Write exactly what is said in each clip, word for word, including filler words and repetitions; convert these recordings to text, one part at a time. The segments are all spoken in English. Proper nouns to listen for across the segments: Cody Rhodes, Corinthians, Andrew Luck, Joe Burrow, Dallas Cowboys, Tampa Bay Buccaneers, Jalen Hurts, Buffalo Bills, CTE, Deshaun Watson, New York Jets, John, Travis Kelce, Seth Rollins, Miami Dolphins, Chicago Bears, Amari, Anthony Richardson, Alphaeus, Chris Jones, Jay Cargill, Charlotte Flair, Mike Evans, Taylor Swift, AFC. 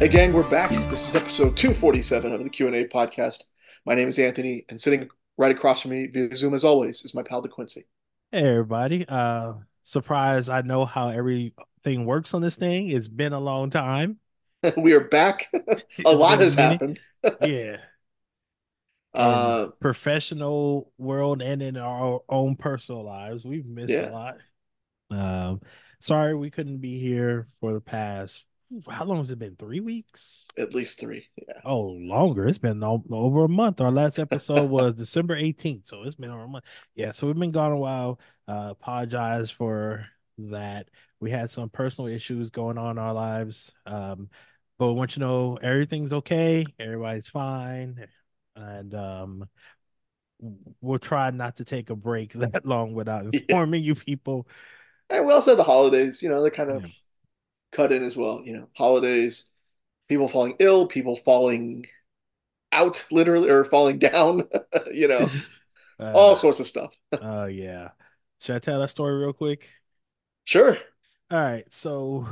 Hey gang, we're back. This is episode two forty-seven of the Q and A podcast. My name is Anthony, and sitting right across from me via Zoom, as always, is my pal DeQuincy. Hey everybody. Uh, surprise, I know how everything works on this thing. It's been a long time. We are back. A lot has happened. Yeah. Uh, professional world and in our own personal lives. We've missed yeah. a lot. Um, sorry we couldn't be here for the past How long has it been? Three weeks? At least three. Yeah. Oh, longer. It's been all, over a month. Our last episode was December eighteenth, so it's been over a month. Yeah, so we've been gone a while. Uh, apologize for that. We had some personal issues going on in our lives, um, but we want you to know everything's okay. Everybody's fine, and um, we'll try not to take a break that long without informing yeah. you people. And we also had the holidays. You know, they're kind of... Yeah. cut in as well, you know, holidays, people falling ill, people falling out literally or falling down, you know, uh, all sorts of stuff. Oh, uh, yeah. Should I tell that story real quick? Sure. All right. So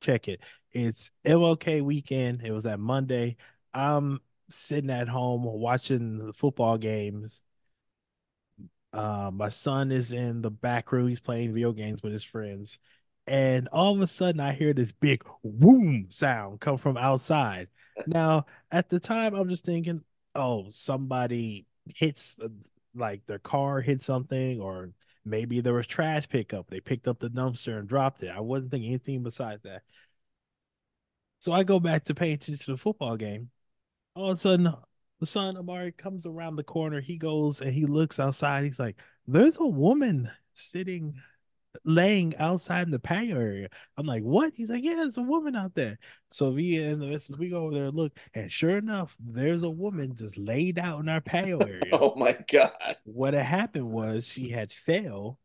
check it. It's M L K weekend. It was that Monday. I'm sitting at home watching the football games. Uh, my son is in the back room. He's playing video games with his friends. And all of a sudden, I hear this big whoom sound come from outside. Now, at the time, I'm just thinking, oh, somebody hits, like their car hit something, or maybe there was trash pickup. They picked up the dumpster and dropped it. I wasn't thinking anything besides that. So I go back to pay attention to the football game. All of a sudden, the son, Amari, comes around the corner. He goes and he looks outside. He's like, there's a woman sitting laying outside in the patio area. I'm like, what? He's like, yeah, there's a woman out there. So me and the missus, we go over there and look, and sure enough, there's a woman just laid out in our patio area. Oh my god. What had happened was she had fell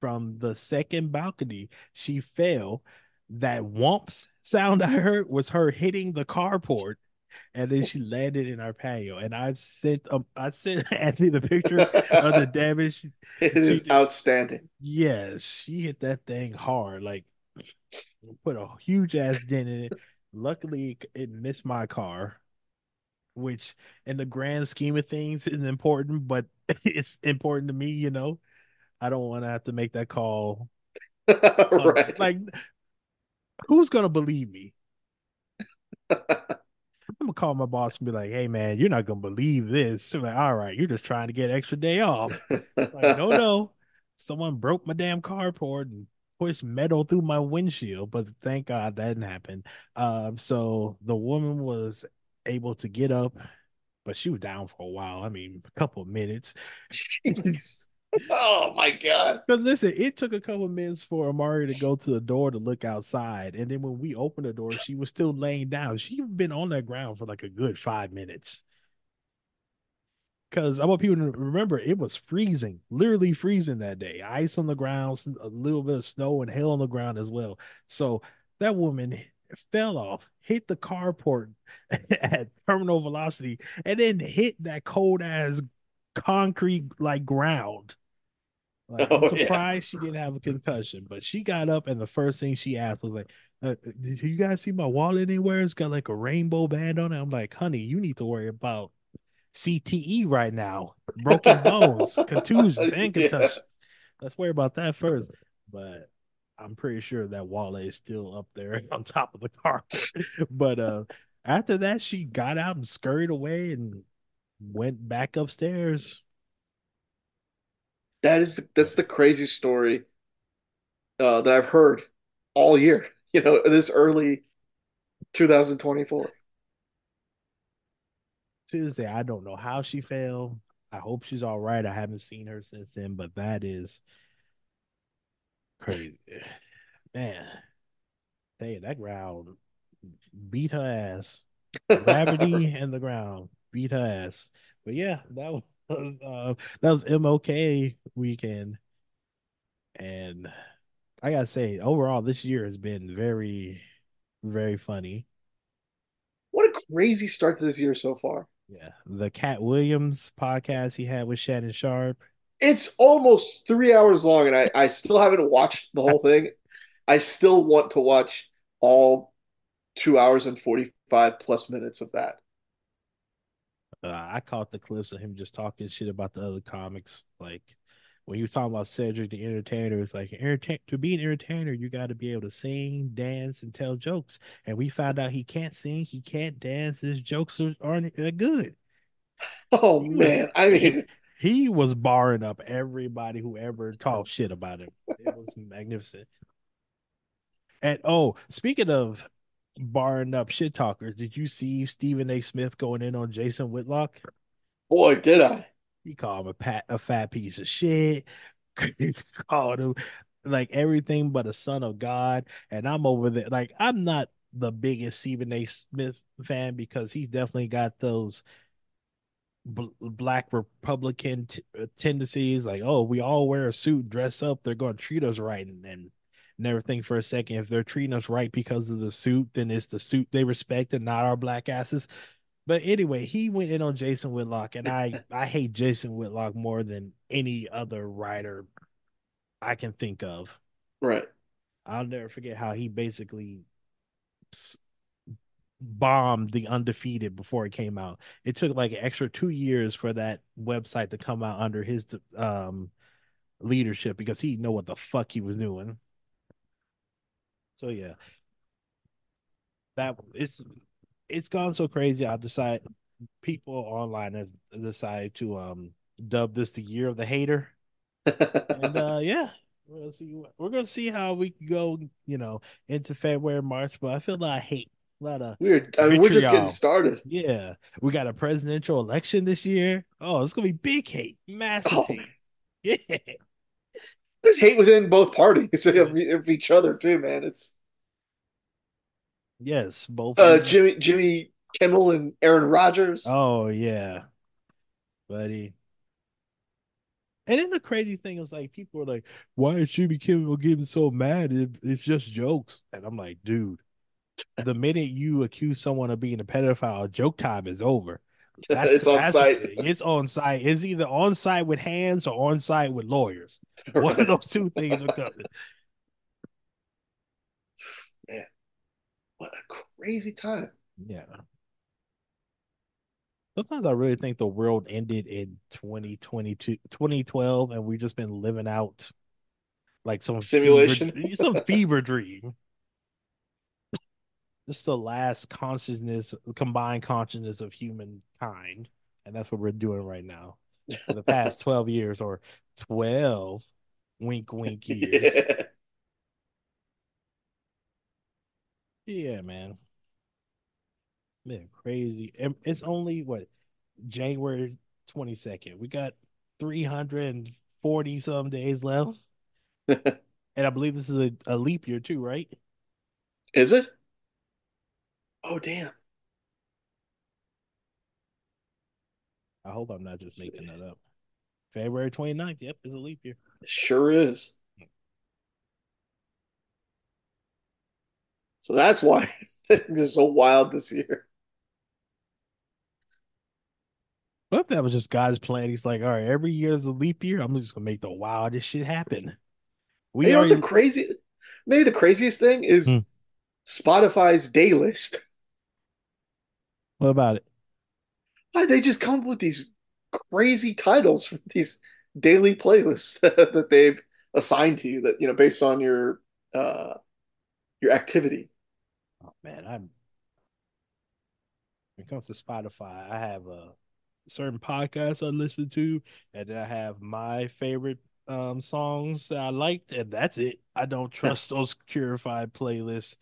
from the second balcony. She fell. That whomps sound I heard was her hitting the carport. And then she landed in our patio, and I've sent um, I sent Anthony the picture of the damage. It she is did. Outstanding. Yes, she hit that thing hard, like put a huge ass dent in it. Luckily, it missed my car, which, in the grand scheme of things, isn't important, but it's important to me. You know, I don't want to have to make that call. Right? Um, like, who's gonna believe me? I'm going to call my boss and be like, hey, man, you're not going to believe this. I'm like, all right, you're just trying to get extra day off. Like, no, no. Someone broke my damn carport and pushed metal through my windshield. But thank God that didn't happen. Um, so the woman was able to get up, but she was down for a while. I mean, a couple of minutes. Jeez. Oh, my God. But listen, it took a couple of minutes for Amari to go to the door to look outside. And then when we opened the door, she was still laying down. She's been on that ground for like a good five minutes. Because I want people to remember, it was freezing, literally freezing that day. Ice on the ground, a little bit of snow and hail on the ground as well. So that woman fell off, hit the carport at terminal velocity, and then hit that cold-ass concrete like ground. Like, oh, I'm surprised yeah. she didn't have a concussion, but she got up and the first thing she asked was like, uh, did you guys see my wallet anywhere? It's got like a rainbow band on it. I'm like, honey, you need to worry about C T E right now. Broken bones, contusions, and concussions. Yeah. Let's worry about that first. But I'm pretty sure that wallet is still up there on top of the car. But uh, after that, she got out and scurried away and went back upstairs. That is the, that's the craziest story uh, that I've heard all year. You know, this early twenty twenty-four. Tuesday, I don't know how she fell. I hope she's all right. I haven't seen her since then, but that is crazy, man. Hey, that ground beat her ass. Gravity in the ground. Beat her ass. But yeah, that was uh, that was M L K weekend. And I gotta say, overall, this year has been very, very funny. What a crazy start to this year so far. Yeah. The Cat Williams podcast he had with Shannon Sharp. It's almost three hours long, and I, I still haven't watched the whole thing. I still want to watch all two hours and forty-five plus minutes of that. Uh, I caught the clips of him just talking shit about the other comics. Like, when he was talking about Cedric the Entertainer, it's like, entertain- to be an entertainer, you got to be able to sing, dance, and tell jokes. And we found out he can't sing, he can't dance, his jokes aren't uh, good. Oh, man. I mean... He was barring up everybody who ever talked shit about him. It was magnificent. And, oh, speaking of barring up shit talkers, did you see Stephen A. Smith going in on Jason Whitlock? Boy, did I. He called him a, pat, a fat piece of shit. He called him, like, everything but a son of God. And I'm over there. Like, I'm not the biggest Stephen A. Smith fan because he definitely got those Black Republican t- tendencies, like, oh, we all wear a suit, dress up, they're going to treat us right, and, and never think for a second if they're treating us right because of the suit, then it's the suit they respect and not our black asses. But anyway, he went in on Jason Whitlock, and I, I hate Jason Whitlock more than any other writer I can think of. Right. I'll never forget how he basically Psst, bombed the Undefeated before it came out. It took like an extra two years for that website to come out under his um leadership because he didn't know what the fuck he was doing. So yeah, that it's it's gone so crazy. I decided people online have decided to um dub this the year of the hater, and uh, yeah. We're gonna see. We're gonna see how we can go, you know, into February, March. But I feel like I hate. A lot of weird. I mean, we're just getting started. Yeah, we got a presidential election this year. Oh, it's gonna be big hate, massive oh, hate. Yeah, there's hate within both parties of, of each other too, man. It's yes, both. Uh, Jimmy, Jimmy Kimmel and Aaron Rodgers. Oh yeah, buddy. And then the crazy thing was like people were like, "Why is Jimmy Kimmel getting so mad? It, it's just jokes." And I'm like, dude. The minute you accuse someone of being a pedophile, joke time is over. That's, it's on site. It's on site. It's either on site with hands or on site with lawyers. Right. One of those two things are coming. Man, what a crazy time. Yeah. Sometimes I really think the world ended in twenty twenty-two, twenty twelve, and we've just been living out like some simulation, fever, some fever dream. This is the last consciousness, combined consciousness of humankind. And that's what we're doing right now. For the past twelve years or twelve wink, wink years. Yeah, yeah man. Man, crazy. It's only, what, January twenty-second. We got three hundred forty some days left. And I believe this is a, a leap year too, right? Is it? Oh, damn. I hope I'm not just making that up. February twenty-ninth, yep, is a leap year. It sure is. So that's why they're so wild this year. What if that was just God's plan? He's like, all right, every year is a leap year. I'm just going to make the wildest shit happen. We you know already... what the crazy, maybe the craziest thing is hmm. Spotify's day list. What about it? Why they just come up with these crazy titles for these daily playlists that they've assigned to you that, you know, based on your uh your activity. Oh man, I'm when it comes to Spotify, I have a certain podcast I listen to, and then I have my favorite um songs that I liked, and that's it. I don't trust those curified playlists.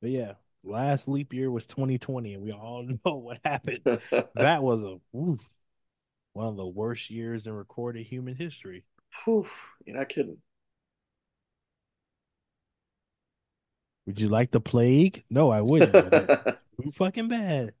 But yeah, last leap year was twenty twenty, and we all know what happened. That was a oof, one of the worst years in recorded human history. Oof, you're not kidding. Would you like the plague? No, I wouldn't. Too fucking bad.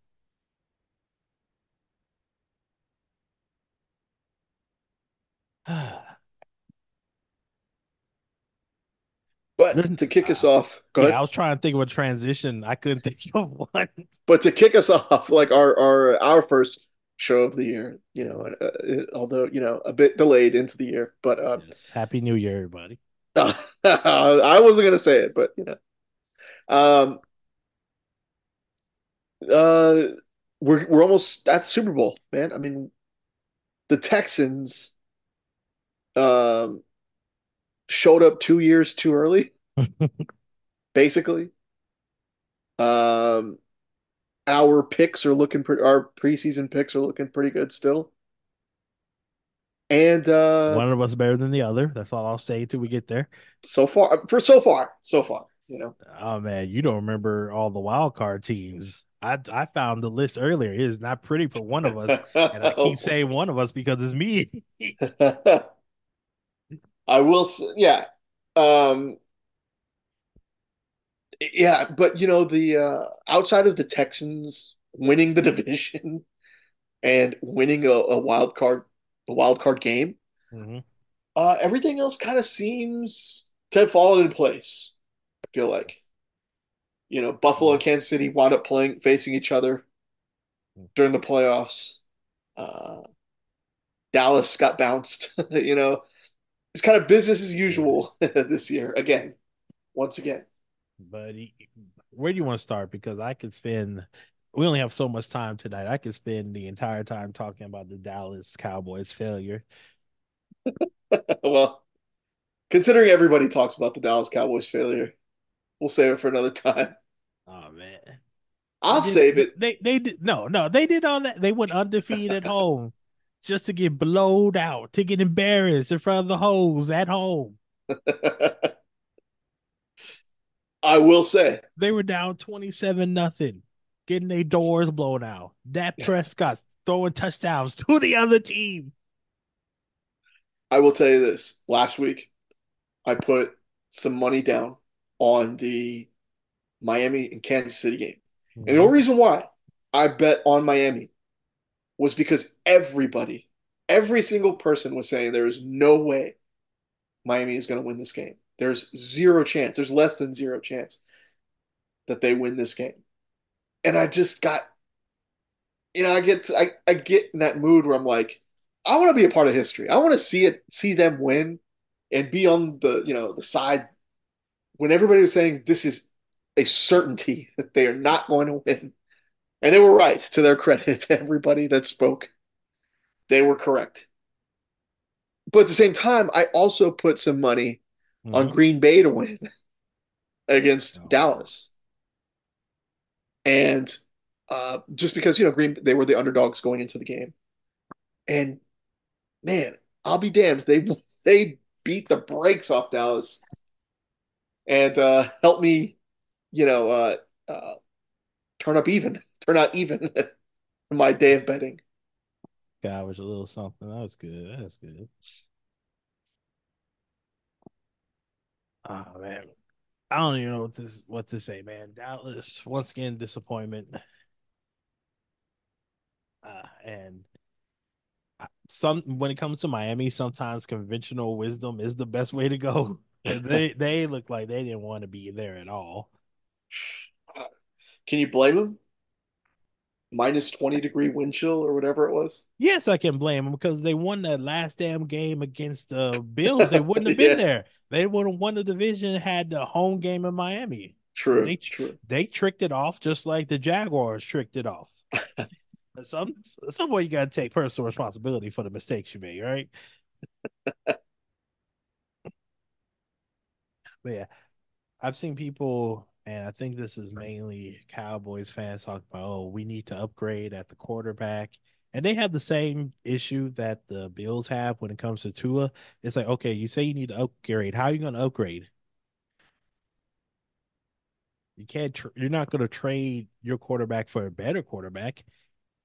But to kick us off, go yeah, ahead. I was trying to think of a transition. I couldn't think of one. But to kick us off, like our our our first show of the year, you know, uh, it, although you know a bit delayed into the year, but uh, yes. Happy New Year, everybody. Uh, I wasn't gonna say it, but you know, um, uh, we're we're almost at the Super Bowl, man. I mean, the Texans, um. showed up two years too early, basically. Um, our picks are looking pretty. Our preseason picks are looking pretty good still. And uh, one of us better than the other. That's all I'll say till we get there. So far, for so far, so far, you know. Oh man, you don't remember all the wild card teams. I I found the list earlier. It is not pretty for one of us, and I keep oh. saying one of us because it's me. I will say, yeah. Um, yeah, but, you know, the uh, outside of the Texans winning the division and winning a, a wild card, the wild card game, mm-hmm. uh, everything else kind of seems to have fallen in place, I feel like. You know, Buffalo and Kansas City wound up playing, facing each other during the playoffs. Uh, Dallas got bounced, you know. It's kind of business as usual this year, again, once again. But where do you want to start? Because I could spend – we only have so much time tonight. I could spend the entire time talking about the Dallas Cowboys failure. Well, considering everybody talks about the Dallas Cowboys failure, we'll save it for another time. Oh, man. I'll did, save it. They they did, No, no, they did all that. They went undefeated at home. Just to get blowed out, to get embarrassed in front of the hoes at home. I will say. They were down twenty-seven nothing, getting their doors blown out. Dak Prescott's throwing touchdowns to the other team. I will tell you this. Last week, I put some money down on the Miami and Kansas City game. Mm-hmm. And the only reason why I bet on Miami was because everybody, every single person was saying there is no way Miami is going to win this game. There's zero chance. There's less than zero chance that they win this game. And I just got, you know, I get to, I, I get in that mood where I'm like, I want to be a part of history. I want to see it, see them win and be on the, you know, the side when everybody was saying this is a certainty that they are not going to win. And they were right, to their credit. Everybody that spoke, they were correct. But at the same time, I also put some money mm-hmm. on Green Bay to win against oh. Dallas. And uh, just because, you know, Green they were the underdogs going into the game. And, man, I'll be damned. They, they beat the brakes off Dallas and uh, helped me, you know, uh, uh, turn up even. Or not even my day of betting. God, was a little something. That was good. That was good. Oh man, I don't even know what this what to say, man. Dallas once again disappointment, uh, and some when it comes to Miami, sometimes conventional wisdom is the best way to go. they they look like they didn't want to be there at all. Can you blame them? Minus twenty degree wind chill or whatever it was. Yes, I can blame them because they won that last damn game against the Bills. They wouldn't have been yeah. there. They would have won the division had the home game in Miami. True. They, true. They tricked it off just like the Jaguars tricked it off. some some way you got to take personal responsibility for the mistakes you made, right? But yeah, I've seen people. And I think this is mainly Cowboys fans talking about, oh, we need to upgrade at the quarterback. And they have the same issue that the Bills have when it comes to Tua. It's like, okay, you say you need to upgrade. How are you going to upgrade? You can't tr- you're not going to trade your quarterback for a better quarterback.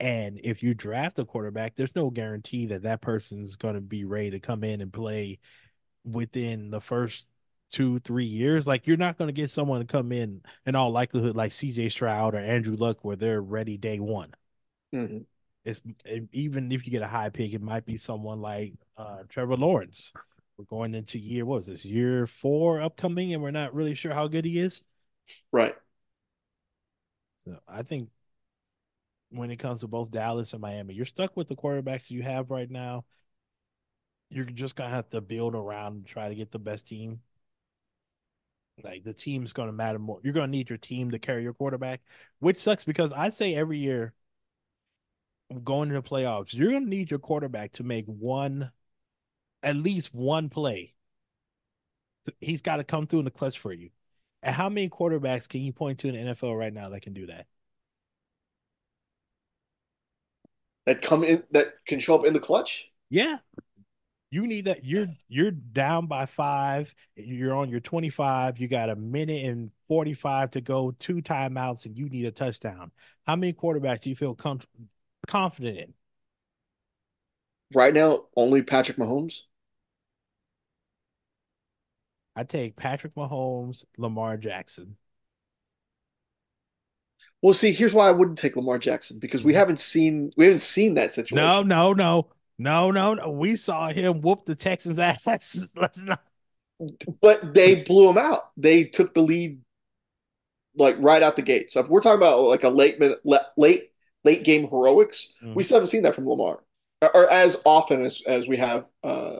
And if you draft a quarterback, there's no guarantee that that person's going to be ready to come in and play within the first two, three years. Like, you're not going to get someone to come in in all likelihood like C J Stroud or Andrew Luck where they're ready day one. Mm-hmm. It's it, even if you get a high pick, it might be someone like uh, Trevor Lawrence. We're going into year, what was this, year four upcoming, and we're not really sure how good he is. Right. So I think when it comes to both Dallas and Miami, you're stuck with the quarterbacks you have right now. You're just going to have to build around and try to get the best team. Like, the team's going to matter more. You're going to need your team to carry your quarterback, which sucks because I say every year going into the playoffs, you're going to need your quarterback to make one, at least one play. He's got to come through in the clutch for you. And how many quarterbacks can you point to in the N F L right now that can do that? That come in, that can show up in the clutch? Yeah. You need that. You're you're down by five. You're on your twenty-five. You got a minute and forty-five to go, two timeouts, and you need a touchdown. How many quarterbacks do you feel com- confident in? Right now, only Patrick Mahomes. I take Patrick Mahomes, Lamar Jackson. Well, see, here's why I wouldn't take Lamar Jackson, because we haven't seen we haven't seen that situation. No, no, no. No, no, no. We saw him whoop the Texans' ass. Let's not. But they blew him out. They took the lead, like, right out the gate. So if we're talking about like a late minute, late late game heroics, mm-hmm. we still haven't seen that from Lamar, or, or as often as as we have uh,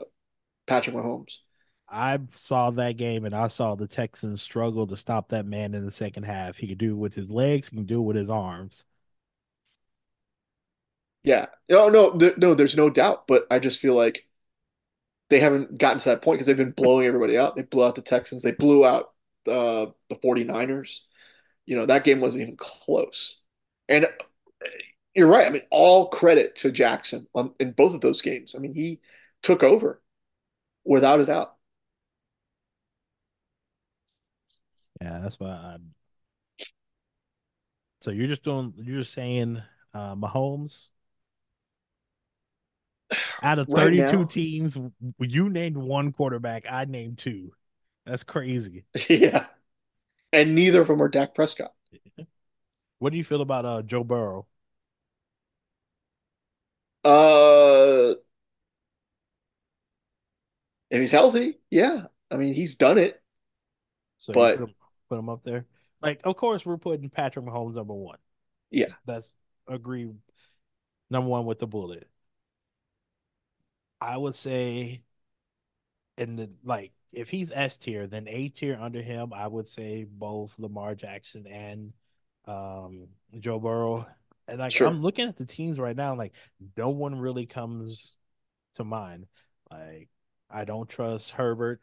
Patrick Mahomes. I saw that game, and I saw the Texans struggle to stop that man in the second half. He could do it with his legs. He can do it with his arms. Yeah. No, no, th- no, there's no doubt. But I just feel like they haven't gotten to that point because they've been blowing everybody out. They blew out the Texans. They blew out uh, the forty-niners. You know, that game wasn't even close. And you're right. I mean, all credit to Jackson on, in both of those games. I mean, he took over without a doubt. Yeah, that's why. I'm... So you're just doing, you're just saying uh, Mahomes. Out of thirty-two right now, teams, you named one quarterback. I named two. That's crazy. Yeah. And neither of them are Dak Prescott. What do you feel about uh, Joe Burrow? Uh, if he's healthy, yeah. I mean, he's done it. So but put him, put him up there. Like, of course, we're putting Patrick Mahomes number one. Yeah. That's agree. Number one with the bullet. I would say, in the like, if he's S tier, then A tier under him, I would say both Lamar Jackson and um, Joe Burrow. And like, sure. I'm looking at the teams right now, like no one really comes to mind. Like, I don't trust Herbert.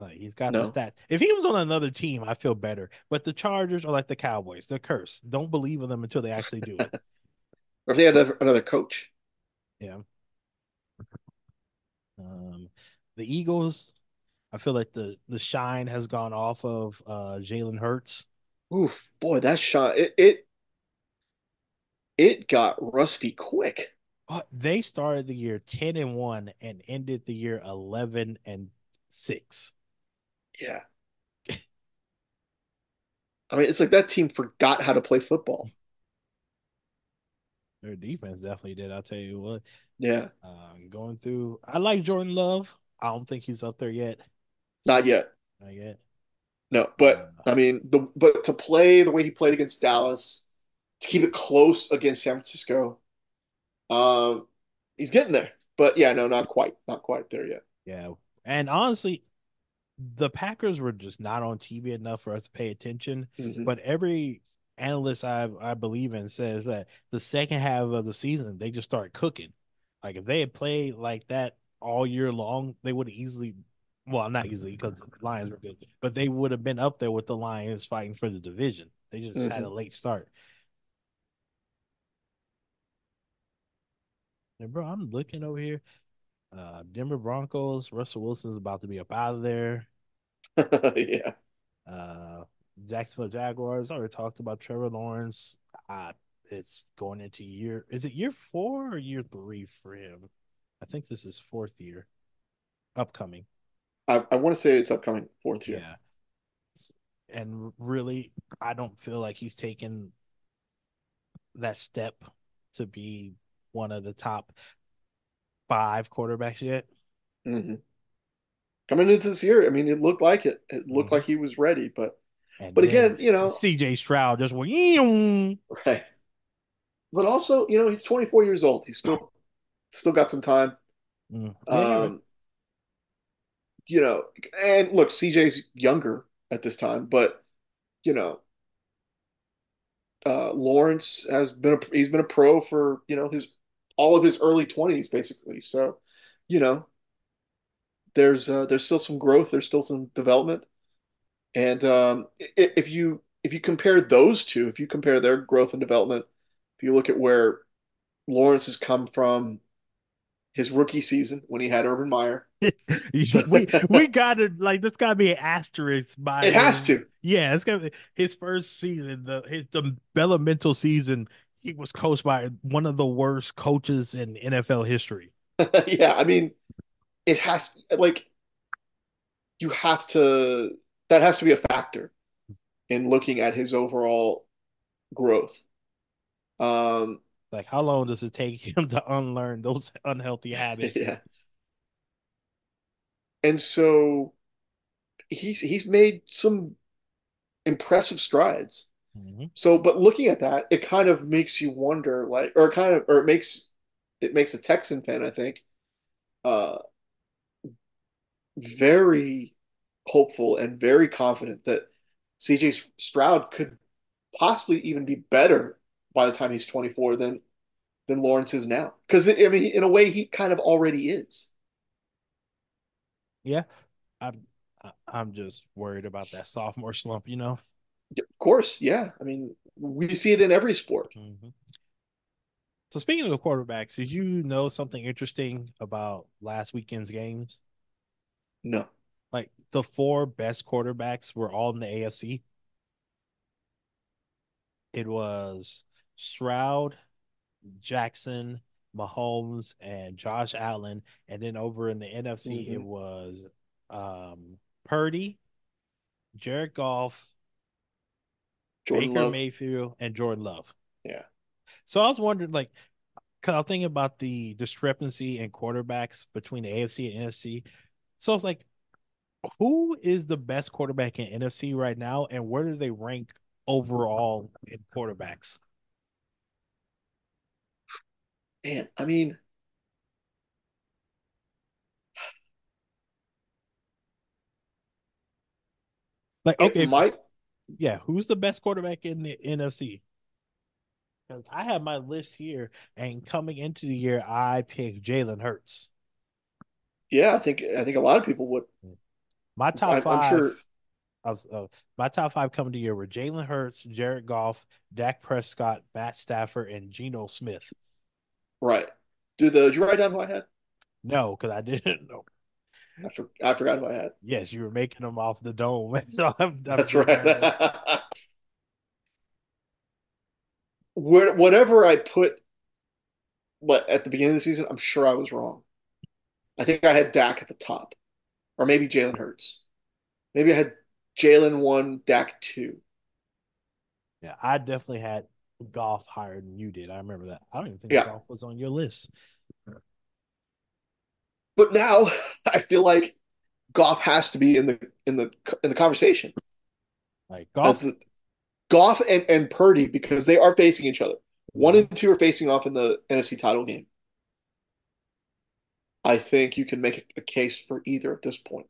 Like, he's got no. the stats. If he was on another team, I feel better. But the Chargers are like the Cowboys; they're cursed. Don't believe in them until they actually do it. Or if they had another coach. Yeah. Um, the Eagles, I feel like the, the shine has gone off of uh, Jalen Hurts. Oof, boy, that shot, it, it it got rusty quick. They started the year ten and one and ended the year eleven and six. Yeah. I mean, it's like that team forgot how to play football. Their defense definitely did, I'll tell you what. Yeah. Uh, going through, I like Jordan Love. I don't think he's up there yet. Not yet. Not yet. No, but uh, I mean, the but to play the way he played against Dallas, to keep it close against San Francisco, um, he's getting there. But yeah, no, not quite, not quite there yet. Yeah, and honestly, the Packers were just not on T V enough for us to pay attention. Mm-hmm. But every analyst I I believe in says that the second half of the season they just start cooking. Like, if they had played like that all year long, they would have easily, well, not easily because the Lions were good, but they would have been up there with the Lions fighting for the division. They just mm-hmm. had a late start. And bro, I'm looking over here. Uh, Denver Broncos, Russell Wilson's about to be up out of there. Yeah. Uh, Jacksonville Jaguars, I already talked about Trevor Lawrence. I It's going into year, is it year four or year three for him? I think this is fourth year upcoming. I, I want to say it's upcoming fourth year. Yeah. And really, I don't feel like he's taken that step to be one of the top five quarterbacks yet. Mm-hmm. Coming into this year, I mean, it looked like it. It looked mm-hmm. like he was ready, but and but again, you know, C J Stroud just went right. But also, you know, he's twenty-four years old. He's still still got some time. Mm-hmm. Um, you know, and look, C J's younger at this time, but you know, uh, Lawrence has been a, he's been a pro for you know his all of his early twenties basically. So, you know, there's uh, there's still some growth. There's still some development. And um, if you if you compare those two, if you compare their growth and development, if you look at where Lawrence has come from, his rookie season when he had Urban Meyer, we we got to like this got to be an asterisk by it has him. to yeah it's gonna his first season the his developmental season he was coached by one of the worst coaches in N F L history. yeah, I mean, it has like you have to. That has to be a factor in looking at his overall growth. Um, like, how long does it take him to unlearn those unhealthy habits? Yeah. And so he's he's made some impressive strides. Mm-hmm. So, but looking at that, it kind of makes you wonder, like, or kind of, or it makes it makes a Texan fan, I think, uh, very. hopeful and very confident that C J Stroud could possibly even be better by the time he's twenty-four than than Lawrence is now. Because, I mean, in a way, he kind of already is. Yeah. I'm, I'm just worried about that sophomore slump, you know? Of course, yeah. I mean, we see it in every sport. Mm-hmm. So speaking of quarterbacks, did you know something interesting about last weekend's games? No. Like, the four best quarterbacks were all in the A F C. It was Stroud, Jackson, Mahomes, and Josh Allen. And then over in the N F C, mm-hmm. it was um, Purdy, Jared Goff, Jordan Baker Love. Mayfield, and Jordan Love. Yeah. So I was wondering, like, because I was thinking about the discrepancy in quarterbacks between the A F C and N F C. So I was like, who is the best quarterback in N F C right now, and where do they rank overall in quarterbacks? Man, I mean, like, okay, might... yeah, who's the best quarterback in the N F C? Because I have my list here, and coming into the year, I picked Jalen Hurts. Yeah, I think I think a lot of people would. My top I'm five, sure. I was, uh, my top five coming to year were Jalen Hurts, Jared Goff, Dak Prescott, Matt Stafford, and Geno Smith. Right? Did, uh, did you write down who I had? No, because I didn't know. I, for, I forgot who I had. Yes, you were making them off the dome. so I'm, I'm That's right. That. Whatever I put, but at the beginning of the season, I'm sure I was wrong. I think I had Dak at the top. Or maybe Jalen Hurts. Maybe I had Jalen one, Dak two. Yeah, I definitely had Goff higher than you did. I remember that. I don't even think yeah. Goff was on your list. But now I feel like Goff has to be in the in the in the conversation. Like Goff, the, Goff and, and Purdy, because they are facing each other. One and two are facing off in the N F C title game. I think you can make a case for either at this point.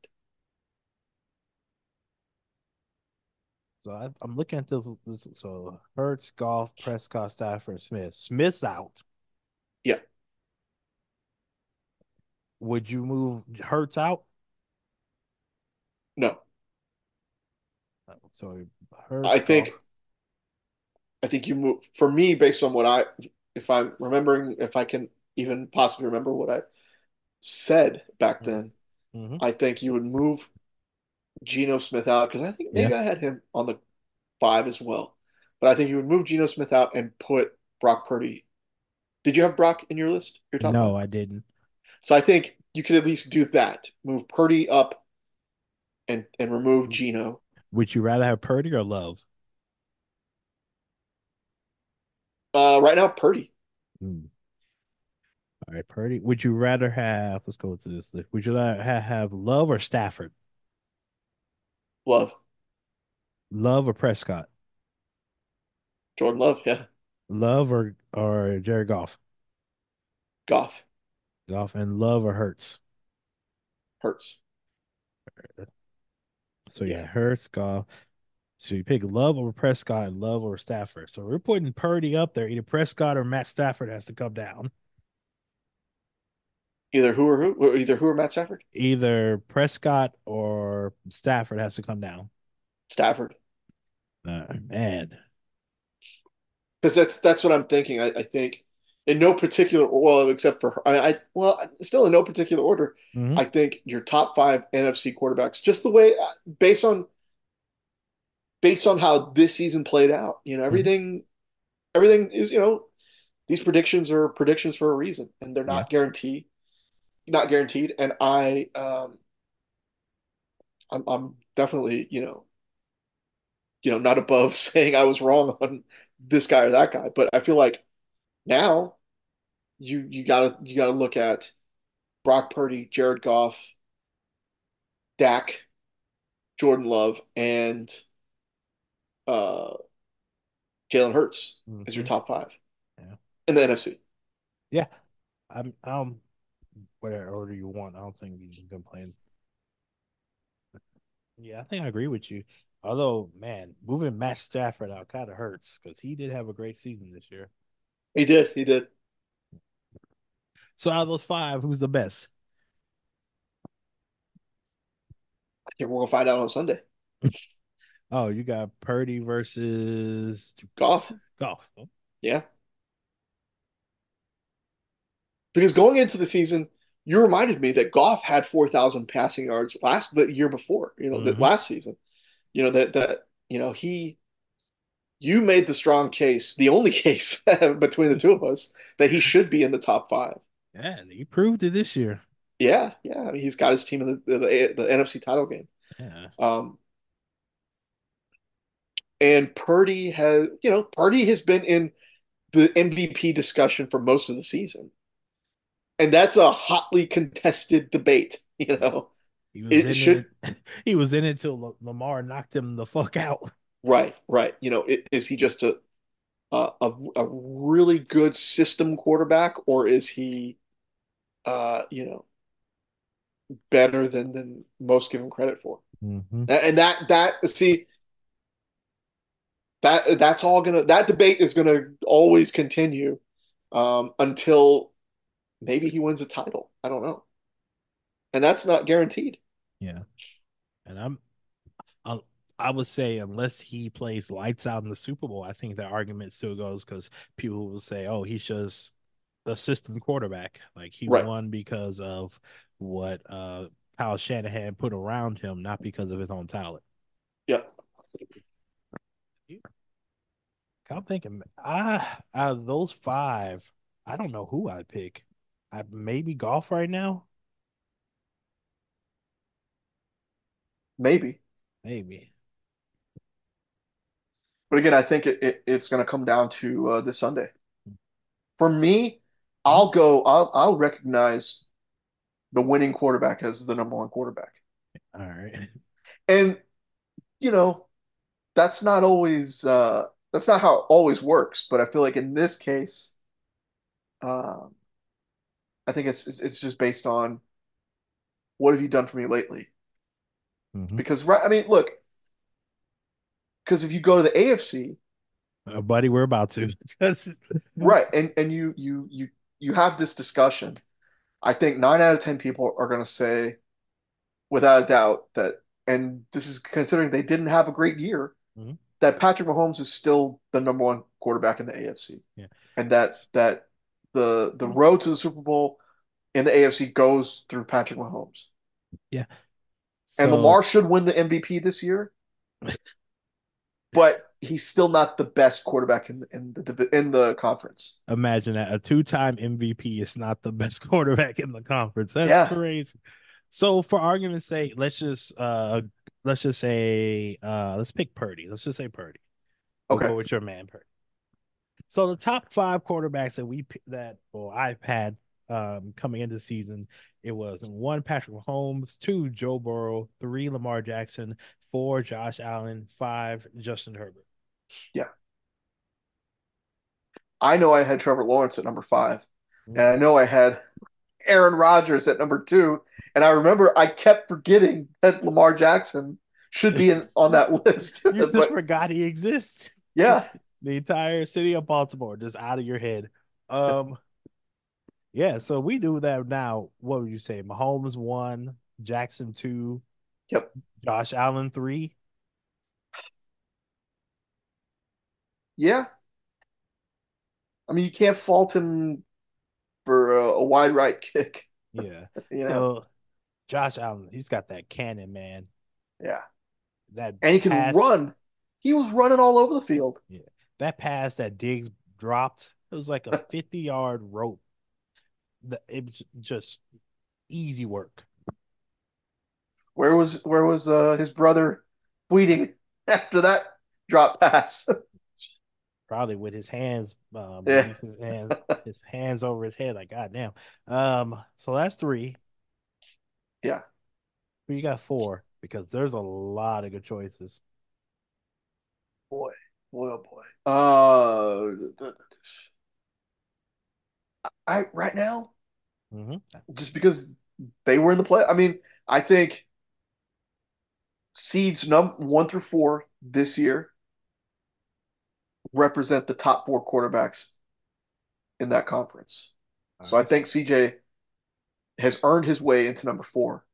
So I, I'm looking at this, this. So Hurts, Goff, Prescott, Stafford, Smith. Smith's out. Yeah. Would you move Hurts out? No. So Hurts. I think. Goff. I think you move for me based on what I, if I'm remembering, if I can even possibly remember what I. said back then, mm-hmm. I think you would move Geno Smith out because I think maybe yeah. I had him on the five as well. But I think you would move Geno Smith out and put Brock Purdy. Did you have Brock in your list? Your top no, five? I didn't. So I think you could at least do that. Move Purdy up and, and remove Geno. Would you rather have Purdy or Love? Uh, right now, Purdy. Mm. All right, Purdy. Would you rather have, let's go to this list. Would you rather have Love or Stafford? Love. Love or Prescott? Jordan Love, yeah. Love or, or Jared Goff? Goff. Goff. And Love or Hurts? Hurts. So, yeah, yeah, Hurts, Goff. So you pick Love over Prescott and Love over Stafford. So we're putting Purdy up there. Either Prescott or Matt Stafford has to come down. Either who or who? Either who or Matt Stafford? Either Prescott or Stafford has to come down. Stafford. Oh, man. Because that's that's what I'm thinking. I, I think in no particular, well, except for I, I well, still in no particular order. Mm-hmm. I think your top five N F C quarterbacks, just the way based on. Based on how this season played out, you know, everything, mm-hmm. everything is, you know, these predictions are predictions for a reason, and they're not yeah. guaranteed, not guaranteed. And I, um, I'm, I'm definitely, you know, you know, not above saying I was wrong on this guy or that guy, but I feel like now you you gotta you gotta look at Brock Purdy, Jared Goff, Dak, Jordan Love, and Uh, Jalen Hurts mm-hmm. is your top five, yeah, in the N F C. Yeah, I'm um, whatever order you want. I don't think you can complain. Yeah, I think I agree with you. Although, man, moving Matt Stafford out kind of hurts because he did have a great season this year. He did. He did. So out of those five, who's the best? I think we're gonna find out on Sunday. Oh, you got Purdy versus Goff. Goff. Yeah. Because going into the season, you reminded me that Goff had four thousand passing yards last the year before, you know, mm-hmm. that last season. You know, that, that, you know, he, you made the strong case, the only case between the two of us, that he should be in the top five. Yeah, and he proved it this year. Yeah, yeah. I mean, he's got his team in the, the, the N F C title game. Yeah. Um, And Purdy has, you know, Purdy has been in the M V P discussion for most of the season, and that's a hotly contested debate. You know, he was it in should it. He was in it till Lamar knocked him the fuck out. Right, right. You know, it, is he just a, a a really good system quarterback, or is he, uh, you know, better than than most give him credit for? Mm-hmm. And that that see. That that's all gonna that debate is gonna always continue um, until maybe he wins a title. I don't know, and that's not guaranteed. Yeah, and I'm, I I would say unless he plays lights out in the Super Bowl, I think that argument still goes because people will say, "Oh, he's just a system quarterback. Like he right. won because of what uh, Kyle Shanahan put around him, not because of his own talent." Yep. I'm thinking, I, out of those five, I don't know who I'd pick. I maybe Goff right now. Maybe, maybe. But again, I think it, it it's going to come down to uh, this Sunday. For me, I'll go. I'll I'll recognize the winning quarterback as the number one quarterback. All right, and you know. That's not always uh, that's not how it always works, but I feel like in this case, um, I think it's it's just based on what have you done for me lately? Mm-hmm. Because right, I mean, look, because if you go to the A F C, uh, buddy, we're about to right, and and you you you you have this discussion. I think nine out of ten people are going to say, without a doubt, that, and this is considering they didn't have a great year. Mm-hmm. That Patrick Mahomes is still the number one quarterback in the A F C, yeah. and that that the the road to the Super Bowl in the A F C goes through Patrick Mahomes. Yeah, so... and Lamar should win the M V P this year, but he's still not the best quarterback in the, in the in the conference. Imagine that, a two time M V P is not the best quarterback in the conference. That's yeah. crazy. So for argument's sake, let's just uh let's just say uh let's pick Purdy. Let's just say Purdy. We'll okay. Go with your man Purdy. So the top five quarterbacks that we that or I've had um coming into the season, it was one Patrick Mahomes, two Joe Burrow, three Lamar Jackson, four Josh Allen, five Justin Herbert. Yeah. I know I had Trevor Lawrence at number five, and I know I had Aaron Rodgers at number two, and I remember I kept forgetting that Lamar Jackson should be in, on that list. You just but, forgot he exists. Yeah. The entire city of Baltimore just out of your head. Um, yeah, so we do that now. What would you say? Mahomes one, Jackson two, yep. Josh Allen three. Yeah. I mean, you can't fault him for a, a wide right kick. Yeah. you know? So, Josh Allen, he's got that cannon, man. Yeah. That and he can pass. Run. He was running all over the field. Yeah. That pass that Diggs dropped, it was like a fifty-yard rope. It was just easy work. Where was where was uh, his brother bleeding after that drop pass? Probably with his hands, um, yeah. his hands, his hands over his head. Like, goddamn. Um, so that's three. Yeah. But you got four because there's a lot of good choices. Boy, boy, oh boy. Uh, I right now, mm-hmm. just because they were in the play. I mean, I think seeds number one through four this year represent the top four quarterbacks in that conference. Nice. So I think C J has earned his way into number four.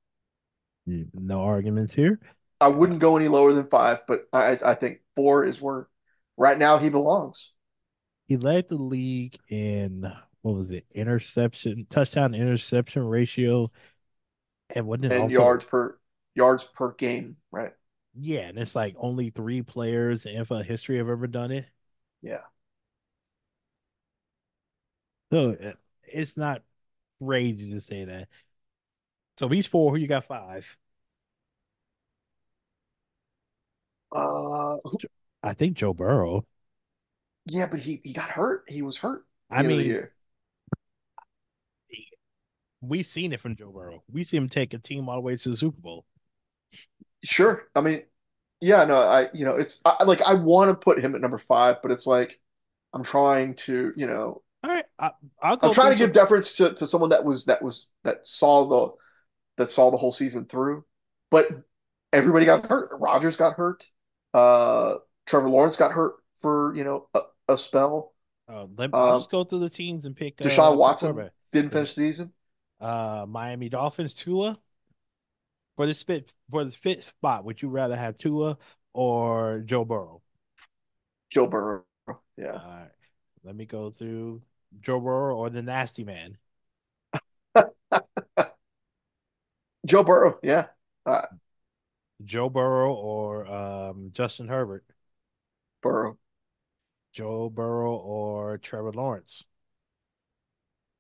No arguments here. I wouldn't go any lower than five, but I, I think four is where right now he belongs. He led the league in, what was it, interception, touchdown interception ratio, and wasn't it and also yards per yards per game, right? Yeah, and it's like only three players in N F L history have ever done it. Yeah. So it's not crazy to say that. So he's four. Who you got five? Uh, who? I think Joe Burrow. Yeah, but he, he got hurt. He was hurt. I mean, we've seen it from Joe Burrow. We see him take a team all the way to the Super Bowl. Sure. I mean, yeah, no, I, you know, it's I, like I want to put him at number five, but it's like I'm trying to, you know, all right, I, I'll go I'm trying to give deference to, to someone that was that was that saw the that saw the whole season through, but everybody got hurt. Rodgers got hurt. Uh, Trevor Lawrence got hurt for you know a, a spell. Uh, let, um, I'll just go through the teams and pick. Deshaun uh, Watson didn't finish the season. Uh, Miami Dolphins Tua. For the spit for the fifth spot, would you rather have Tua or Joe Burrow? Joe Burrow, yeah. All right. Let me go through Joe Burrow or the Nasty Man. Joe Burrow, yeah. Uh, Joe Burrow or um, Justin Herbert. Burrow. Joe Burrow or Trevor Lawrence.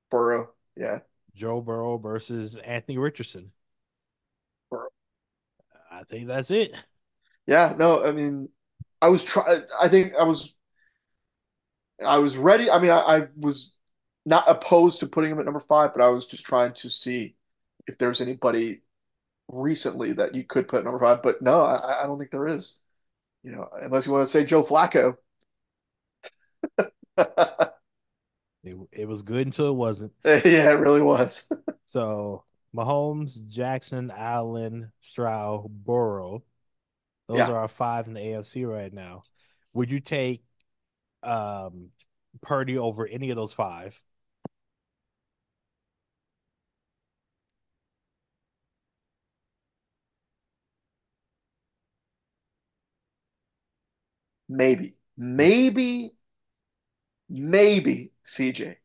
Burrow, yeah. Joe Burrow versus Anthony Richardson. I think that's it. Yeah, no, I mean, I was trying. I think I was, I was ready. I mean, I, I was not opposed to putting him at number five, but I was just trying to see if there's anybody recently that you could put at number five. But no, I, I don't think there is. You know, unless you want to say Joe Flacco. it it was good until it wasn't. Yeah, it really was. So. Mahomes, Jackson, Allen, Stroud, Burrow. Those yeah. are our five in the A F C right now. Would you take um, Purdy over any of those five? Maybe. Maybe. Maybe, C J.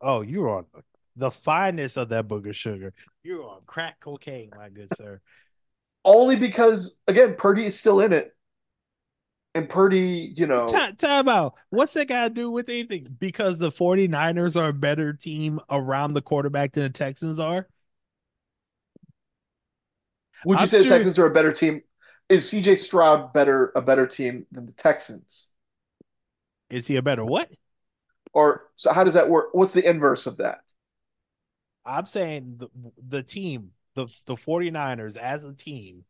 Oh, you're on the finest of that booger sugar. You're on crack cocaine, my good sir. Only because, again, Purdy is still in it. And Purdy, you know. Time, time out. What's that got to do with anything? Because the 49ers are a better team around the quarterback than the Texans are? Would you I'm say serious. the Texans are a better team? Is C J Stroud better a better team than the Texans? Is he a better what? Or so how does that work? What's the inverse of that? I'm saying the, the team, the, the 49ers as a team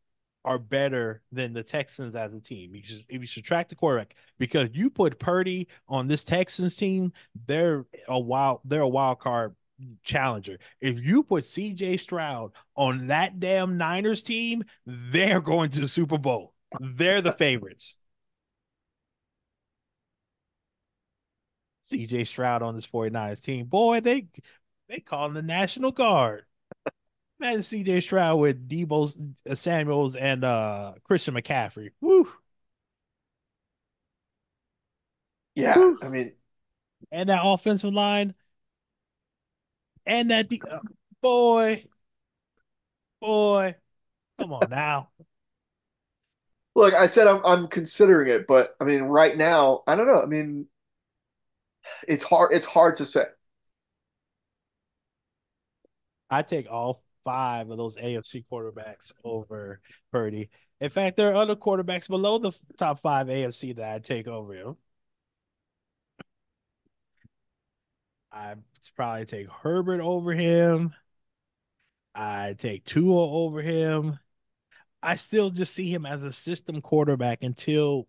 are better than the Texans as a team. You should, if you subtract the quarterback, because you put Purdy on this Texans team, they're a wild, they're a wild card challenger. If you put C J Stroud on that damn Niners team, they're going to the Super Bowl. They're the favorites. C J Stroud on this 49ers team. Boy, they they call him the National Guard. Imagine C J Stroud with Deebo Samuels and uh, Christian McCaffrey. Woo. Yeah, Woo. I mean. And that offensive line. And that de- uh, boy, boy, come on now. Look, I said I'm I'm considering it, but I mean, right now, I don't know. I mean, it's hard. It's hard to say. I take all five of those A F C quarterbacks over Purdy. In fact, there are other quarterbacks below the top five A F C that I take over him. I probably take Herbert over him. I take Tua over him. I still just see him as a system quarterback until